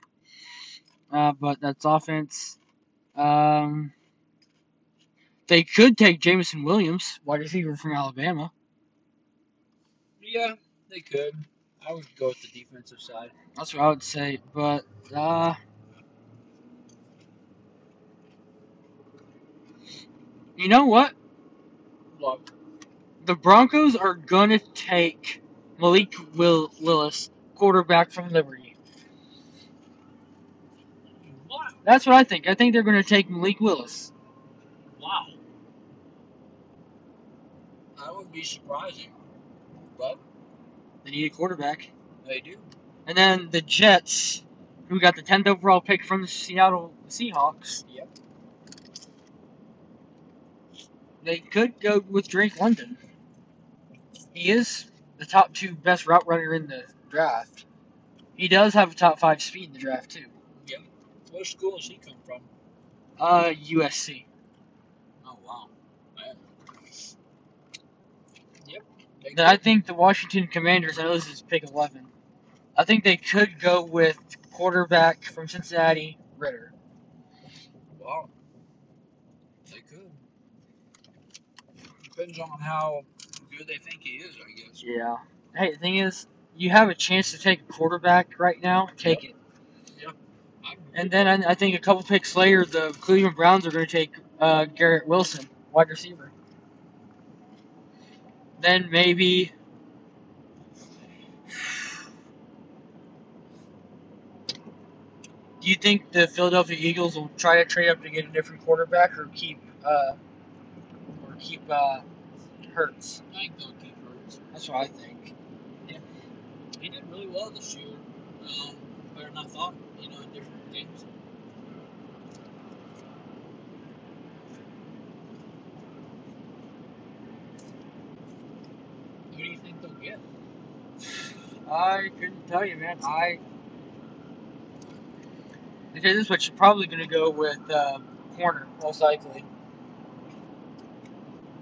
uh, but that's offense. Um, they could take Jameson Williams, wide receiver from Alabama. Yeah, they could. I would go with the defensive side. That's what I would say, but... Uh, You know what? Look. The Broncos are going to take Malik Will- Willis, quarterback from Liberty. What? That's what I think. I think they're going to take Malik Willis. Wow. That would be surprising. But they need a quarterback. They do. And then the Jets, who got the tenth overall pick from the Seattle Seahawks. Yep. They could go with Drake London. He is the top two best route runner in the draft. He does have a top five speed in the draft, too. Yeah. What school does he come from? Uh, U S C. Oh, wow. Man. Yep. Then I think the Washington Commanders, I know this is pick eleven. I think they could go with quarterback from Cincinnati, Ritter. Wow. They could. Depends on how good they think he is, I guess. Yeah. Hey, the thing is, you have a chance to take a quarterback right now. Take yep. it. Yep. And then I, I think a couple picks later, the Cleveland Browns are going to take uh, Garrett Wilson, wide receiver. Then maybe... Do you think the Philadelphia Eagles will try to trade up to get a different quarterback or keep... Uh, keep uh, Hurts. I think they'll keep Hurts. That's what I think. Yeah. He did really well this year. Uh, better than I thought, you know, in different games. Who do you think they'll get? I couldn't tell you, man. I... Okay, this is what you're probably going to go with uh, corner, most likely.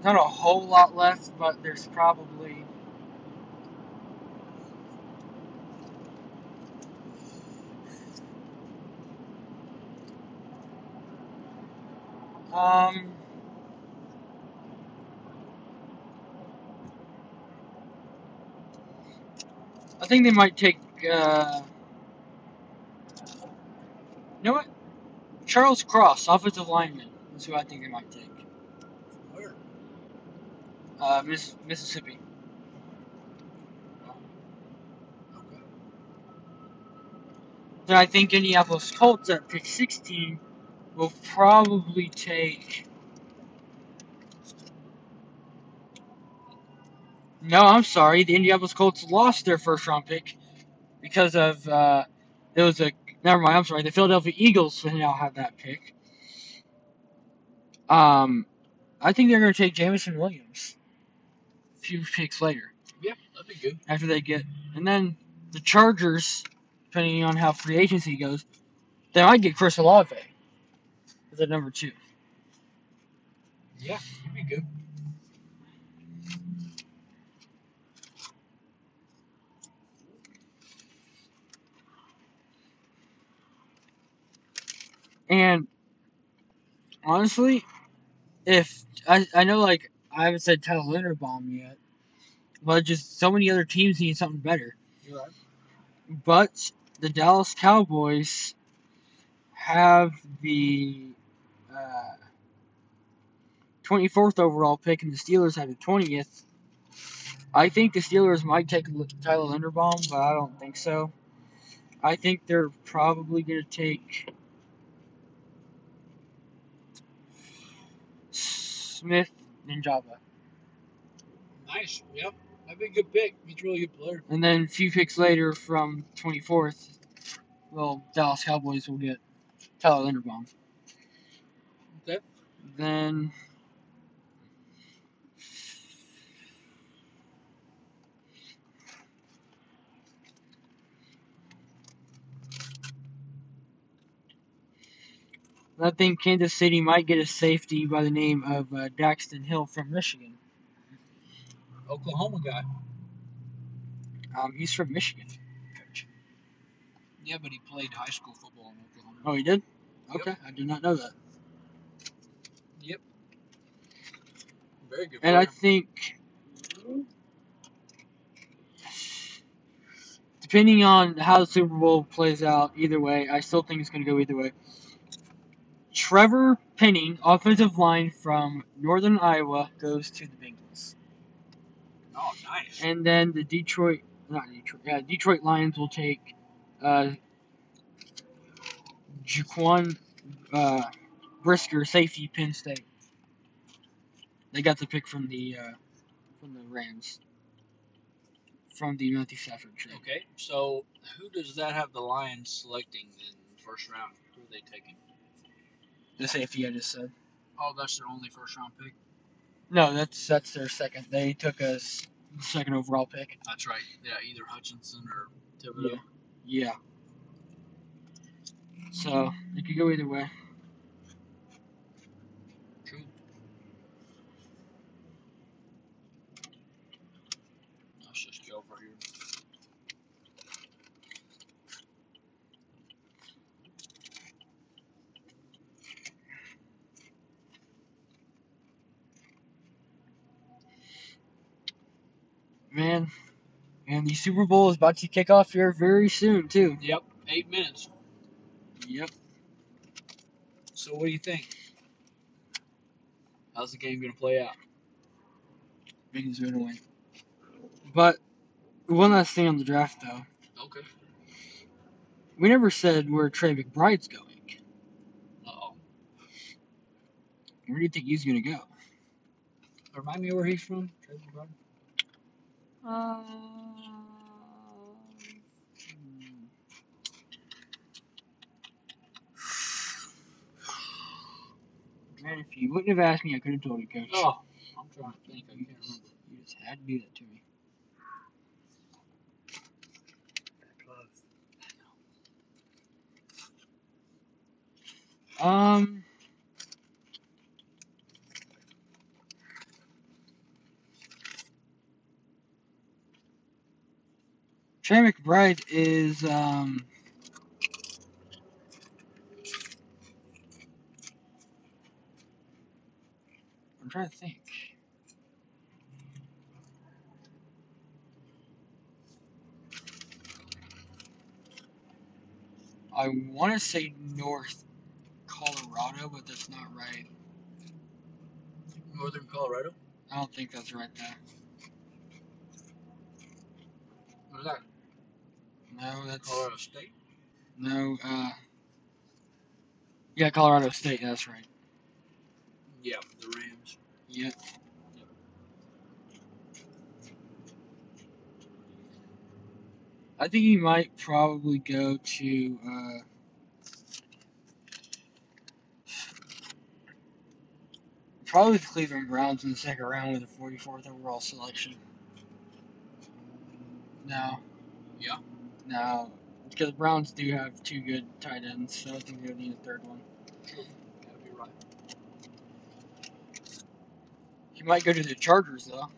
Not a whole lot left, but there's probably Um, I think they might take, uh, you know what? Charles Cross, offensive lineman, is who I think they might take. Where? Uh, Miss, Mississippi. Okay. Then I think Indianapolis Colts at pick sixteen will probably take... No, I'm sorry. The Indianapolis Colts lost their first-round pick because of uh, it was a. Never mind. I'm sorry. The Philadelphia Eagles now have that pick. Um, I think they're going to take Jameson Williams a few picks later. Yep, that'd be good. After they get, and then the Chargers, depending on how free agency goes, they might get Chris Olave as a number two. Yeah, that'd be good. And honestly, if I I know like I haven't said Tyler Linderbaum yet, but just so many other teams need something better. You're right. But the Dallas Cowboys have the uh, twenty-fourth overall pick, and the Steelers have the twentieth. I think the Steelers might take Tyler Linderbaum, but I don't think so. I think they're probably going to take Smith Njaba. Nice. Yep. That'd be a good pick. He's a really good player. And then a few picks later from twenty-fourth, well, Dallas Cowboys will get Tyler Linderbaum. Okay. Then I think Kansas City might get a safety by the name of uh, Daxton Hill from Michigan. Oklahoma guy. Um, he's from Michigan. Coach. Yeah, but he played high school football in Oklahoma. Oh, he did? Okay, yep. I did not know that. Yep. Very good. And I him. think, depending on how the Super Bowl plays out, either way, I still think it's going to go either way. Trevor Penning, offensive line from Northern Iowa, goes to the Bengals. Oh, nice. And then the Detroit, not Detroit, yeah, Detroit Lions will take uh, Jaquan uh, Brisker, safety, Penn State. They got the pick from the uh, from the Rams, from the Matthew Stafford trade. Okay, so who does that have the Lions selecting in the first round? Who are they taking? The safety I just said. Oh, that's their only first-round pick? No, that's that's their second. They took a second overall pick. That's right. Yeah, either Hutchinson or Thibodeau. Yeah. yeah. So, it could go either way. True. Let's just go over here. Man, and the Super Bowl is about to kick off here very soon, too. Yep, eight minutes. Yep. So what do you think? How's the game going to play out? Vikings are going to win. But one last thing on the draft, though. Okay. We never said where Trey McBride's going. Uh-oh. Where do you think he's going to go? Remind me where he's from, Trey McBride. Uh, man, if you wouldn't have asked me, I could have told you, Coach. Oh, I'm trying to think. I can't remember. You just had to do that to me. Um. Trey McBride is, um, trying to think. I want to say North Colorado, but that's not right. Northern Colorado? I don't think that's right there. What is that? No, that's... Colorado State? No, uh... yeah, Colorado State, that's right. Yeah, the Rams. Yep. yep. I think he might probably go to, uh... probably the Cleveland Browns in the second round with a forty-fourth overall selection. No. Yeah. No. Because the Browns do have two good tight ends, so I think they would need a third one. True. That'd be right. He might go to the Chargers, though.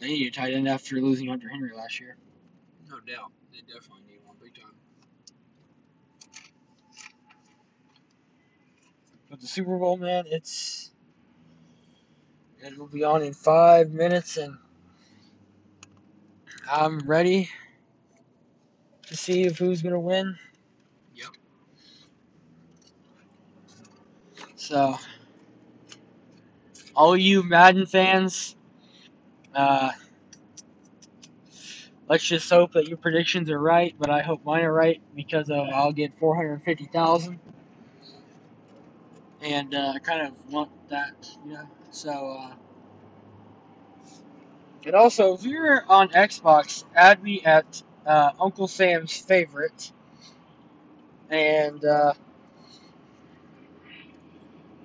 They need a tight end after losing Hunter Henry last year. No doubt. They definitely need one big time. But the Super Bowl, man, it's it'll be on in five minutes, and I'm ready to see if who's gonna win. Yep. So, all you Madden fans, uh, let's just hope that your predictions are right. But I hope mine are right because of I'll get four hundred fifty thousand. And uh, I kind of want that, you know, so, uh, and also, if you're on Xbox, add me at, uh, Uncle Sam's Favorite, and, uh,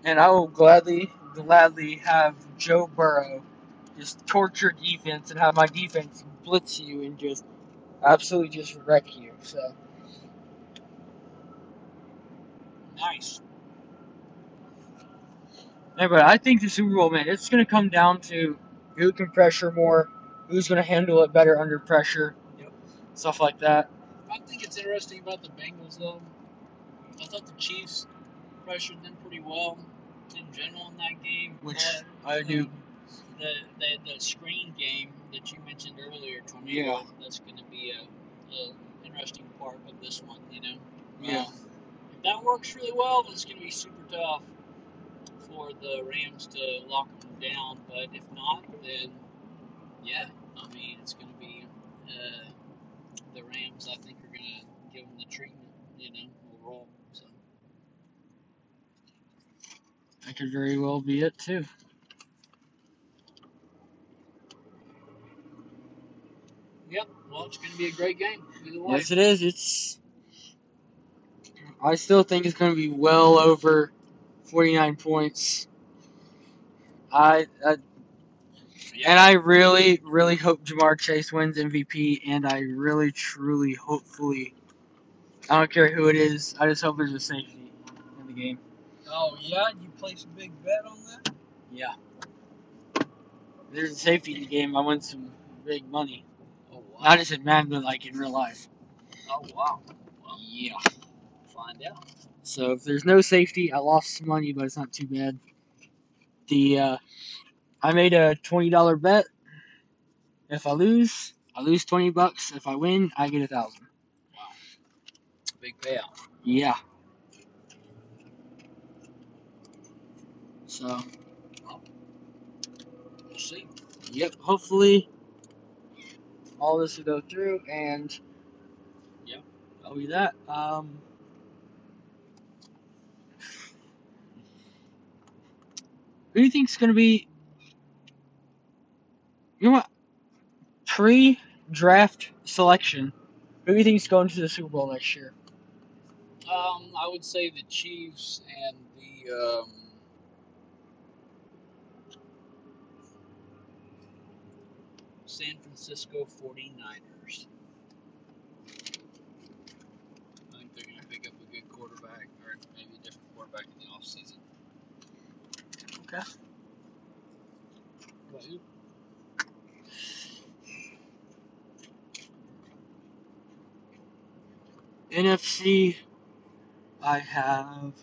and I will gladly, gladly have Joe Burrow just torture defense and have my defense blitz you and just absolutely just wreck you, so. Nice. Hey, but I think the Super Bowl, man, it's going to come down to who can pressure more, who's going to handle it better under pressure, yep. Stuff like that. I think it's interesting about the Bengals, though. I thought the Chiefs pressured them pretty well in general in that game. Which but I do. The, the, the screen game that you mentioned earlier, Tornado, yeah. That's going to be an interesting part of this one, you know? Yeah. Um, if that works really well, it's going to be super tough for the Rams to lock them down, but if not, then yeah, I mean, it's going to be uh, the Rams, I think, are going to give them the treatment, you know, overall. So. That could very well be it, too. Yep, well, it's going to be a great game. Either way. Yes, it is. It's. I still think it's going to be well over forty-nine points. I, I and I really, really hope Jamar Chase wins M V P, and I really, truly, hopefully, I don't care who it is, I just hope there's a safety in the game. Oh, yeah? You placed a big bet on that? Yeah. If there's a safety in the game, I win some big money. Oh, wow. Not just in Madden, but like in real life. Oh, wow. Well, yeah. Find out. So if there's no safety, I lost some money, but it's not too bad. The uh, I made a twenty dollar bet. If I lose, I lose twenty bucks. If I win, I get a thousand. Wow, big payout. Yeah. So well, we'll see. Yep. Hopefully, all this will go through, and yep, that'll be that. Um. Who do you think's gonna be? You know what? Pre-draft selection. Who do you think's going to the Super Bowl next year? Um, I would say the Chiefs and the um, San Francisco forty-niners. I think they're gonna pick up a good quarterback, or maybe a different quarterback in the offseason. Okay. N F C, I have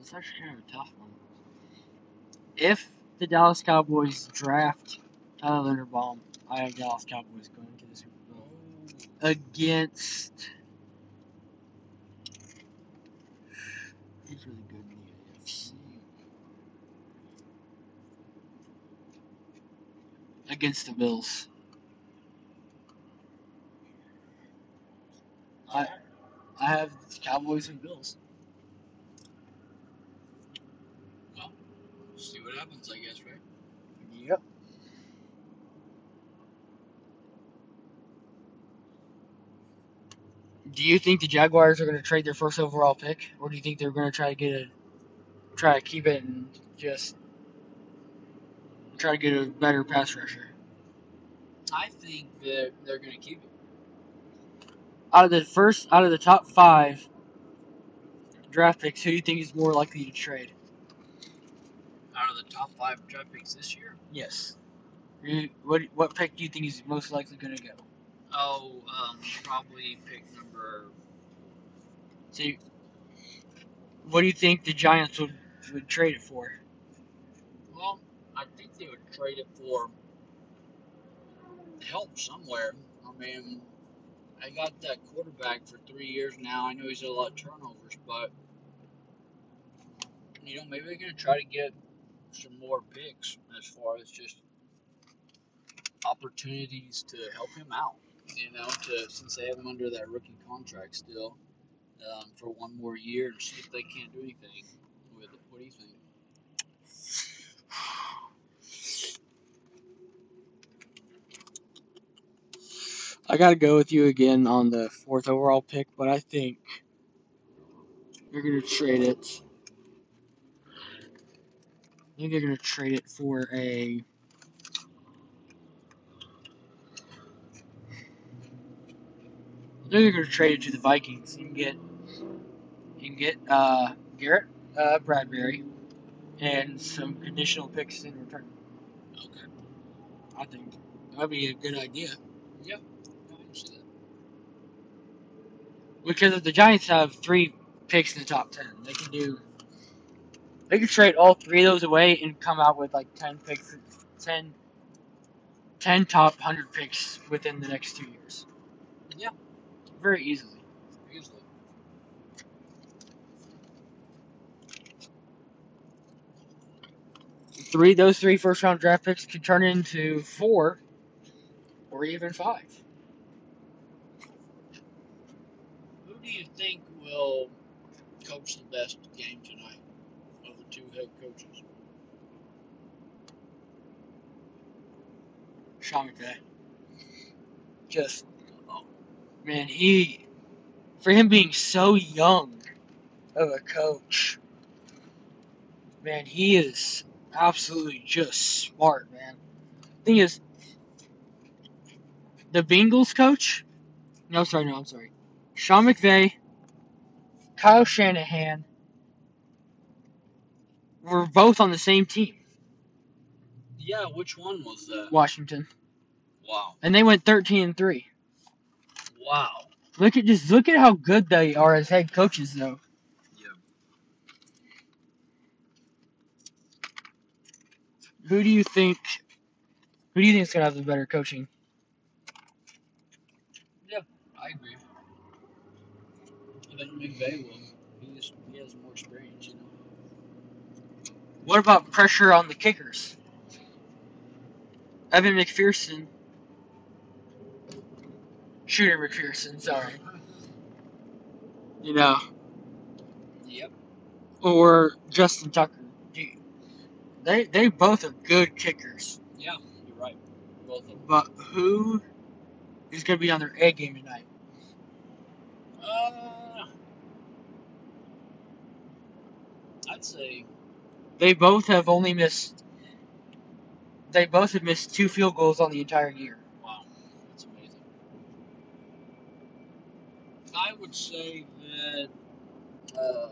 It's actually kind of a tough one. If the Dallas Cowboys draft Tyler Linderbaum, I have Dallas Cowboys going to the Super Bowl against. He's really good in the A F C. Against the Bills. I I have the Cowboys and Bills. Well, see what happens, I guess, right? Yep. Do you think the Jaguars are going to trade their first overall pick, or do you think they're going to try to get a try to keep it and just try to get a better pass rusher? I think that they're going to keep it. Out of the first, out of the top five draft picks, who do you think is more likely to trade? Out of the top five draft picks this year? Yes. What what pick do you think is most likely going to go? Oh, um, probably pick number. So, you, what do you think the Giants would, would trade it for? Well, I think they would trade it for help somewhere. I mean, I got that quarterback for three years now. I know he's had a lot of turnovers, but, you know, maybe they're going to try to get some more picks as far as just opportunities to help him out. You know, to, since they have him under that rookie contract still, um, for one more year and see if they can't do anything with it. What do you think? I got to go with you again on the fourth overall pick, but I think you're going to trade it. I think you're going to trade it for a... I think you're going to trade it to the Vikings. You can get, you can get uh, Garrett uh, Bradbury and some conditional picks in return. Okay. I think that would be a good idea. Yep. I can see that. Because if the Giants have three picks in the top ten, they can do. They can trade all three of those away and come out with like ten picks, ten, ten top one hundred picks within the next two years. Yeah. Very easily. Easily. Three, those three first-round draft picks could turn into four, or even five. Who do you think will coach the best game tonight of the two head coaches? Sean McVay. Just. Man, he, for him being so young of a coach, man, he is absolutely just smart, man. The thing is, the Bengals coach, no, sorry, no, I'm sorry, Sean McVay, Kyle Shanahan, were both on the same team. Yeah, which one was that? Washington. Wow. And they went thirteen and three. Wow. Look at just look at how good they are as head coaches though. Yeah. Who do you think who do you think is gonna have the better coaching? Yeah, I agree. I think McVay will. He just he has more experience, you know. What about pressure on the kickers? Evan McPherson Shooter McPherson, sorry. You know. Yep. Or Justin Tucker. Dude, they they both are good kickers. Yeah, you're right. Both of them. But who is going to be on their A game tonight? Uh, I'd say they both have only missed. They both have missed two field goals on the entire year. I would say that uh,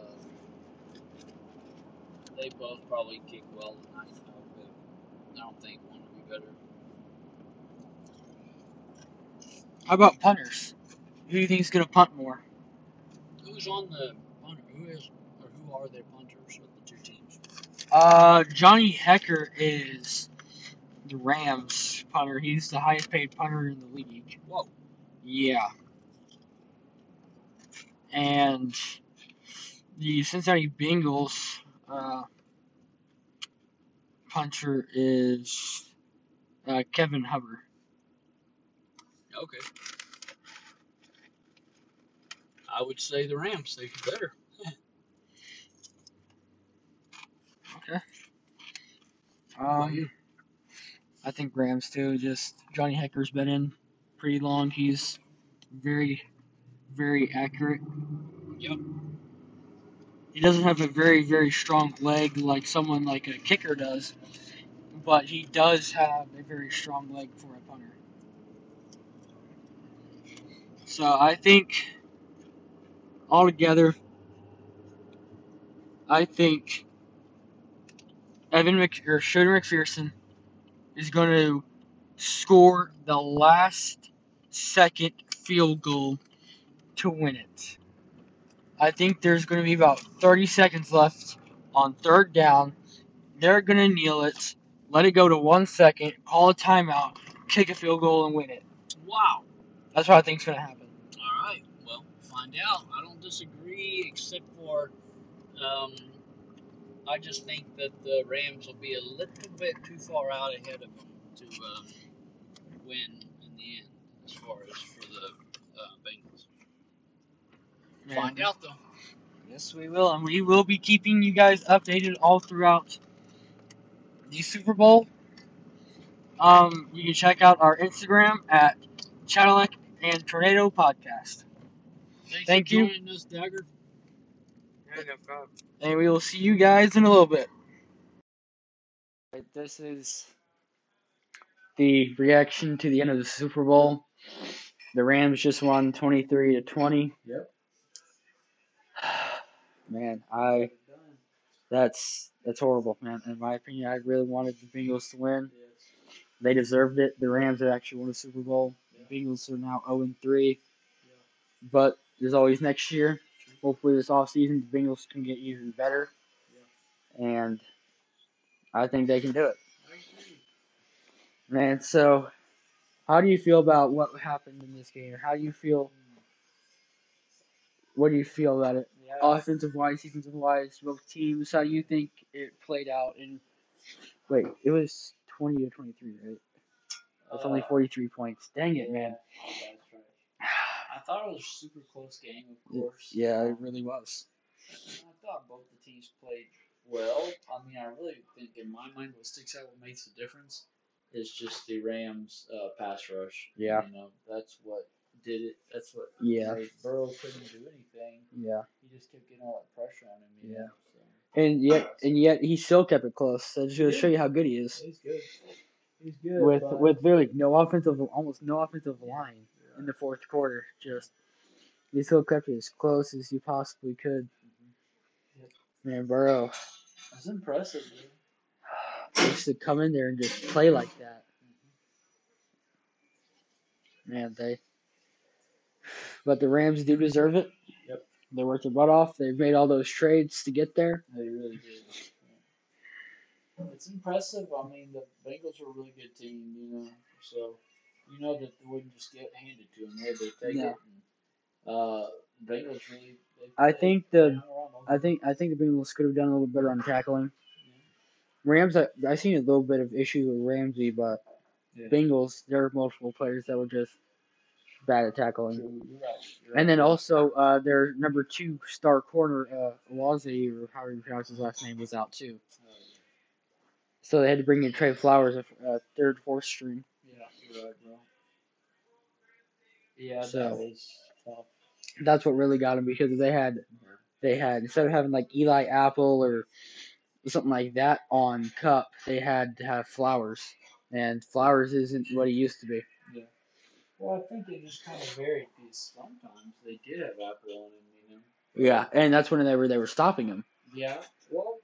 they both probably kick well tonight. I don't think one would be better. How about punters? Who do you think is going to punt more? Who's on the punter? Who is or who who are their punters of the two teams? Uh, Johnny Hecker is the Rams punter. He's the highest paid punter in the league. Whoa. Yeah. And the Cincinnati Bengals uh, punter is uh, Kevin Hubbard. Okay. I would say the Rams. They do better. Okay. Um, I think Rams too. Just Johnny Hecker's been in pretty long. He's very, very accurate. Yep. He doesn't have a very, very strong leg like someone like a kicker does, but he does have a very strong leg for a punter. So I think altogether, I think Evan Mc, or Shooter McPherson is going to score the last second field goal to win it. I think there's going to be about thirty seconds left on third down. They're going to kneel it, let it go to one second, call a timeout, kick a field goal, and win it. Wow. That's what I think is going to happen. All right. Well, find out. I don't disagree, except for um, I just think that the Rams will be a little bit too far out ahead of them to um, win in the end, as far as for the uh, Bengals. Man. Find out, though. Yes, we will. And we will be keeping you guys updated all throughout the Super Bowl. Um, you can check out our Instagram at Cadillac and Tornado Podcast. Thanks Thank you. Joining us, Dagger. Yeah, no problem. And we will see you guys in a little bit. This is the reaction to the end of the Super Bowl. The Rams just won twenty-three to twenty. Yep. Man, I that's that's horrible, man. In my opinion, I really wanted the Bengals to win. They deserved it. The Rams had actually won a Super Bowl. The Bengals are now oh and three. But there's always next year. Hopefully this offseason, the Bengals can get even better. And I think they can do it. Man, so how do you feel about what happened in this game? How do you feel? What do you feel about it? Yeah. Offensive-wise, defensive-wise, both teams, how do you think it played out? And wait, it was twenty to twenty-three, right? That's uh, only forty-three points. Dang it, man. Yeah, that's right. I thought it was a super close game, of course. Yeah, it really was. I thought both the teams played well. I mean, I really think, in my mind, what sticks out, what makes the difference, is just the Rams' uh, pass rush. Yeah. You know, that's what did it. That's what yeah. Burrow couldn't do anything. Yeah. He just kept getting all that pressure on him. Yeah. Know, so. And yet and yet he still kept it close. That just to show you how good he is. He's good. He's good. With with really no offensive almost no offensive yeah. line yeah. in the fourth quarter. Just he still kept it as close as you possibly could. Mm-hmm. Yep. Man, Burrow. That's impressive, dude. Just to come in there and just play like that. Mm-hmm. Man, they But the Rams do deserve it. Yep. They worked their butt off. They made all those trades to get there. They really did. Yeah. It's impressive. I mean, the Bengals were a really good team, you know. So, you know that they wouldn't just get handed to them. They would take no. it. And, uh, Bengals really. They, I they, think the. I think I think the Bengals could have done a little better on tackling. Yeah. Rams, I I seen a little bit of issue with Ramsey, but yeah. Bengals, there are multiple players that were just bad at tackling. You're right. You're right. And then also, uh, their number two star corner, uh, Lazy, or however you pronounce his last name, was out too. Oh, yeah. So they had to bring in Trey Flowers, a uh, third, fourth string. Yeah, you're right, bro. Yeah, so that was tough. That's what really got them, because they had, yeah. they had, instead of having like Eli Apple or something like that on Cup, they had to have Flowers. And Flowers isn't what he used to be. Yeah. Well, I think they just kind of varied these sometimes. They did have Apple on him, you know. Yeah, and that's when they were they were stopping him. Yeah, well.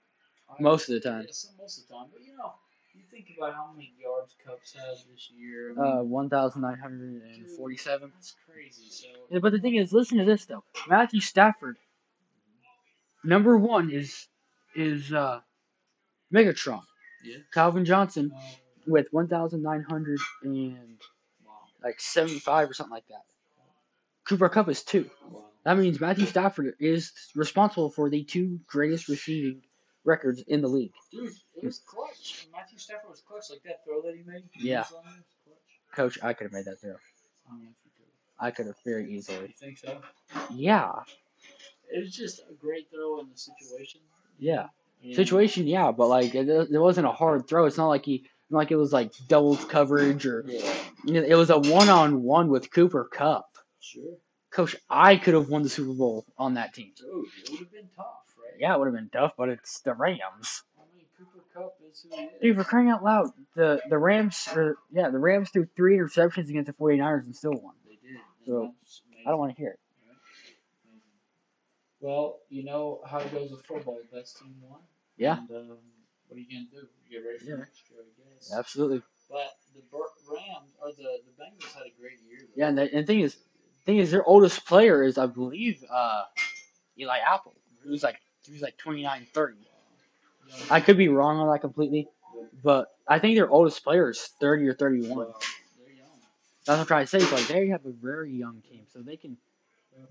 I most of the time. Yeah, most of the time. But, you know, you think about how many yards Cup's had this year. I mean, uh, one thousand nine hundred forty-seven. Dude, that's crazy. So. Yeah, but the thing is, listen to this, though. Matthew Stafford Number one is is uh, Megatron. Yeah. Calvin Johnson um, with one thousand nine hundred and wow. like seventy five or something like that. Cooper Kupp is two. Wow. That means Matthew Stafford is responsible for the two greatest receiving records in the league. Dude, it was clutch. Matthew Stafford was clutch, like that throw that he made. Yeah. Coach, I could have made that throw. Um, I could have very easily. You think so? Yeah. It was just a great throw in the situation. Yeah. And situation, yeah, but like it, it wasn't a hard throw. It's not like he, not like it was like double coverage or. Yeah. It was a one-on-one with Cooper Kupp. Sure. Coach, I could have won the Super Bowl on that team. Dude, it would have been tough, right? Yeah, it would have been tough, but it's the Rams. I mean, Cooper Kupp is who he is. Dude, for crying out loud, the the Rams, or, yeah, the Rams threw three interceptions against the forty-niners and still won. They did. So I don't want to hear it. Right. Well, you know how it goes with football. Best team won. Yeah. And um, what are you gonna do? You get ready for yeah. next year, I guess. Absolutely. But the Rams or the the Bengals had a great year. Though. Yeah, and the, and the thing is. Thing is, their oldest player is, I believe, uh, Eli Apple. He was like he was like twenty-nine, thirty. I could be wrong on that completely, but I think their oldest player is thirty or thirty-one. So, they're young. That's what I'm trying to say. It's like they have a very young team, so they can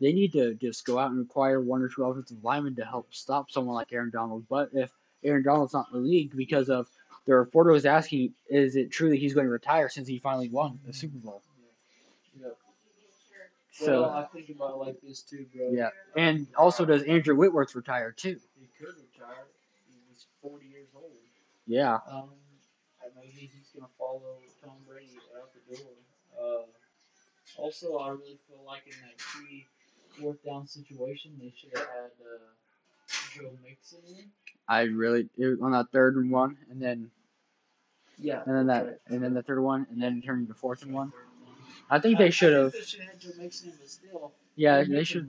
they need to just go out and acquire one or two offensive linemen to help stop someone like Aaron Donald. But if Aaron Donald's not in the league because of the reporter was asking, is it true that he's going to retire since he finally won the Super Bowl? Yeah. Yeah. So well, I think about it like this too, bro. Yeah, and also, does Andrew Whitworth retire too? He could retire. He's forty years old. Yeah. Um, maybe he's gonna follow Tom Brady out the door. Uh, also, I really feel like in that key fourth down situation, they should have had uh, Joe Mixon in. I really it on that third and one, and then yeah, and then that, right. and then the third one, and then turning to fourth and one. I think they should have. Yeah, they should.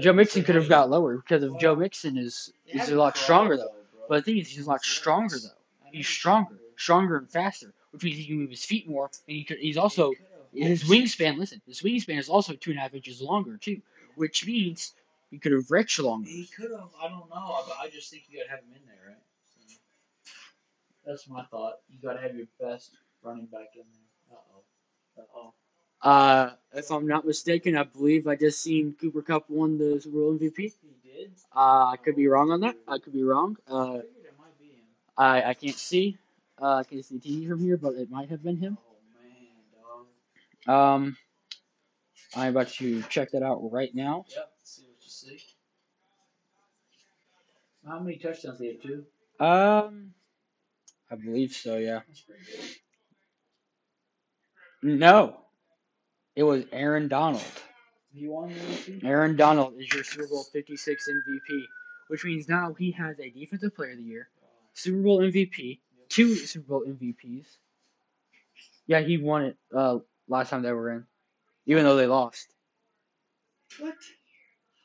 Joe Mixon could have got lower because of well, Joe Mixon is is a lot stronger though. Bro. But the thing is, he's a lot stronger though. He's stronger, stronger and faster, which means he can move his feet more, and he could. He's also his wingspan. Listen, his wingspan is also two and a half inches longer too, which means he could have reached longer. He could have. I don't know, but I just think you gotta have him in there, right? So that's my thought. You gotta have your best running back in there. Uh oh. Uh-oh. Uh, if I'm not mistaken, I believe I just seen Cooper Kupp won the Super Bowl M V P. He did. Uh, I could be wrong on that. I could be wrong. Uh, I figured it might be him. I I can't see. Uh, I can't see T V from here, but it might have been him. Oh man, dog. Um, I'm about to check that out right now. Yep. See what you see. How many touchdowns they have? Two. Um, I believe so. Yeah. That's pretty good. No, it was Aaron Donald. You want M V P? Aaron Donald is your Super Bowl fifty-six M V P, which means now he has a Defensive Player of the Year, Super Bowl M V P, two Super Bowl M V Ps. Yeah, he won it uh, last time they were in, even though they lost. What?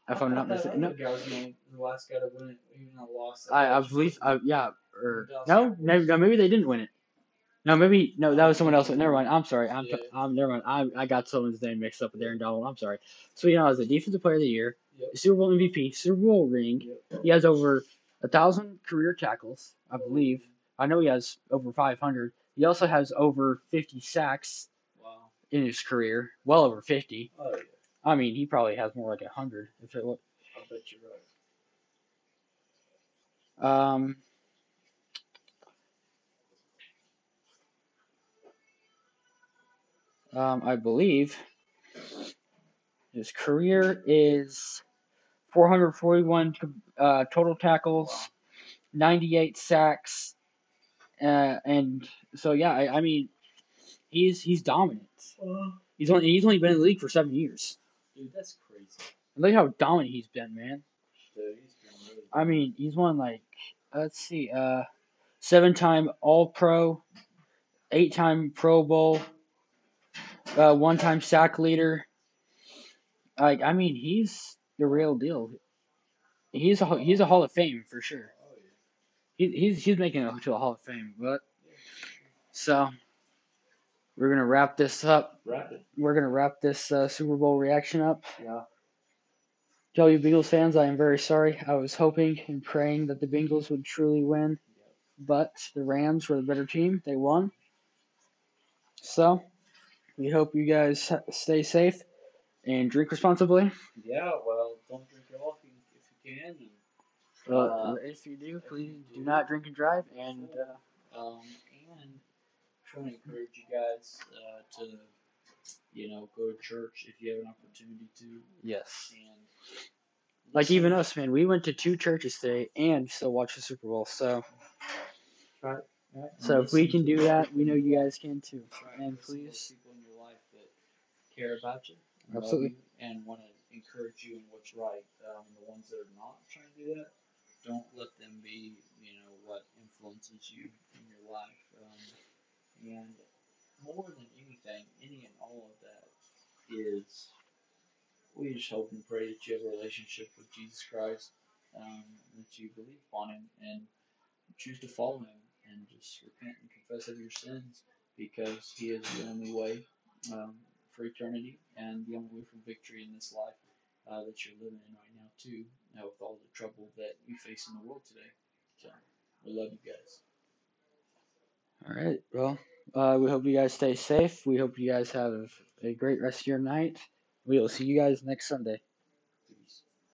If I'm not mistaken, no. Guy was the last guy to win it, even though lost. I, I believe, I, yeah, or no, no, maybe they didn't win it. No, maybe no. That was someone else. Never mind. I'm sorry. I'm. Yeah. I'm. Never mind. I. I got someone's name mixed up with Aaron Donald. I'm sorry. So you know, as a Defensive Player of the Year, yep. Super Bowl M V P, Super Bowl ring. Yep. He has over a thousand career tackles, I believe. I know he has over five hundred. He also has over fifty sacks. Wow. In his career, well over fifty. Oh, yeah. I mean, he probably has more like a hundred. If it look. I bet you're right. Um. Um, I believe his career is four hundred forty-one uh, total tackles, wow. ninety-eight sacks, uh, and so yeah, I, I mean, he's he's dominant. Uh, he's only he's only been in the league for seven years. Dude, that's crazy. And look how dominant he's been, man. Dude, he's been really I mean, he's won like let's see, uh, seven-time All-Pro, eight-time Pro Bowl. Uh, one-time sack leader. Like I mean, he's the real deal. He's a he's a Hall of Fame for sure. He, he's he's making it to a Hall of Fame. But so we're gonna wrap this up. Wrap it. We're gonna wrap this uh, Super Bowl reaction up. Yeah. To all you Bengals fans, I am very sorry. I was hoping and praying that the Bengals would truly win, but the Rams were the better team. They won. So, we hope you guys stay safe and drink responsibly. Yeah, well, don't drink at all if you, if you can. And, uh, uh, if you do, if please you do, do not drink and drive. And uh, um, and trying to encourage you guys uh, to, you know, go to church if you have an opportunity to. Yes. And like even us, man, we went to two churches today and still watched the Super Bowl. So. All right. Right. So if we can do that, we know you guys can too. Right. And please, people in your life that care about you, absolutely, you and want to encourage you in what's right. Um, the ones that are not trying to do that, don't let them be, you know, what influences you in your life. Um, and more than anything, any and all of that is, we just hope and pray that you have a relationship with Jesus Christ, um, that you believe on Him and choose to follow Him. And just repent and confess of your sins, because He is the only way um, for eternity and the only way for victory in this life uh, that you're living in right now, too, you know, with all the trouble that we face in the world today. So, we love you guys. All right. Well, uh, we hope you guys stay safe. We hope you guys have a great rest of your night. We will see you guys next Sunday.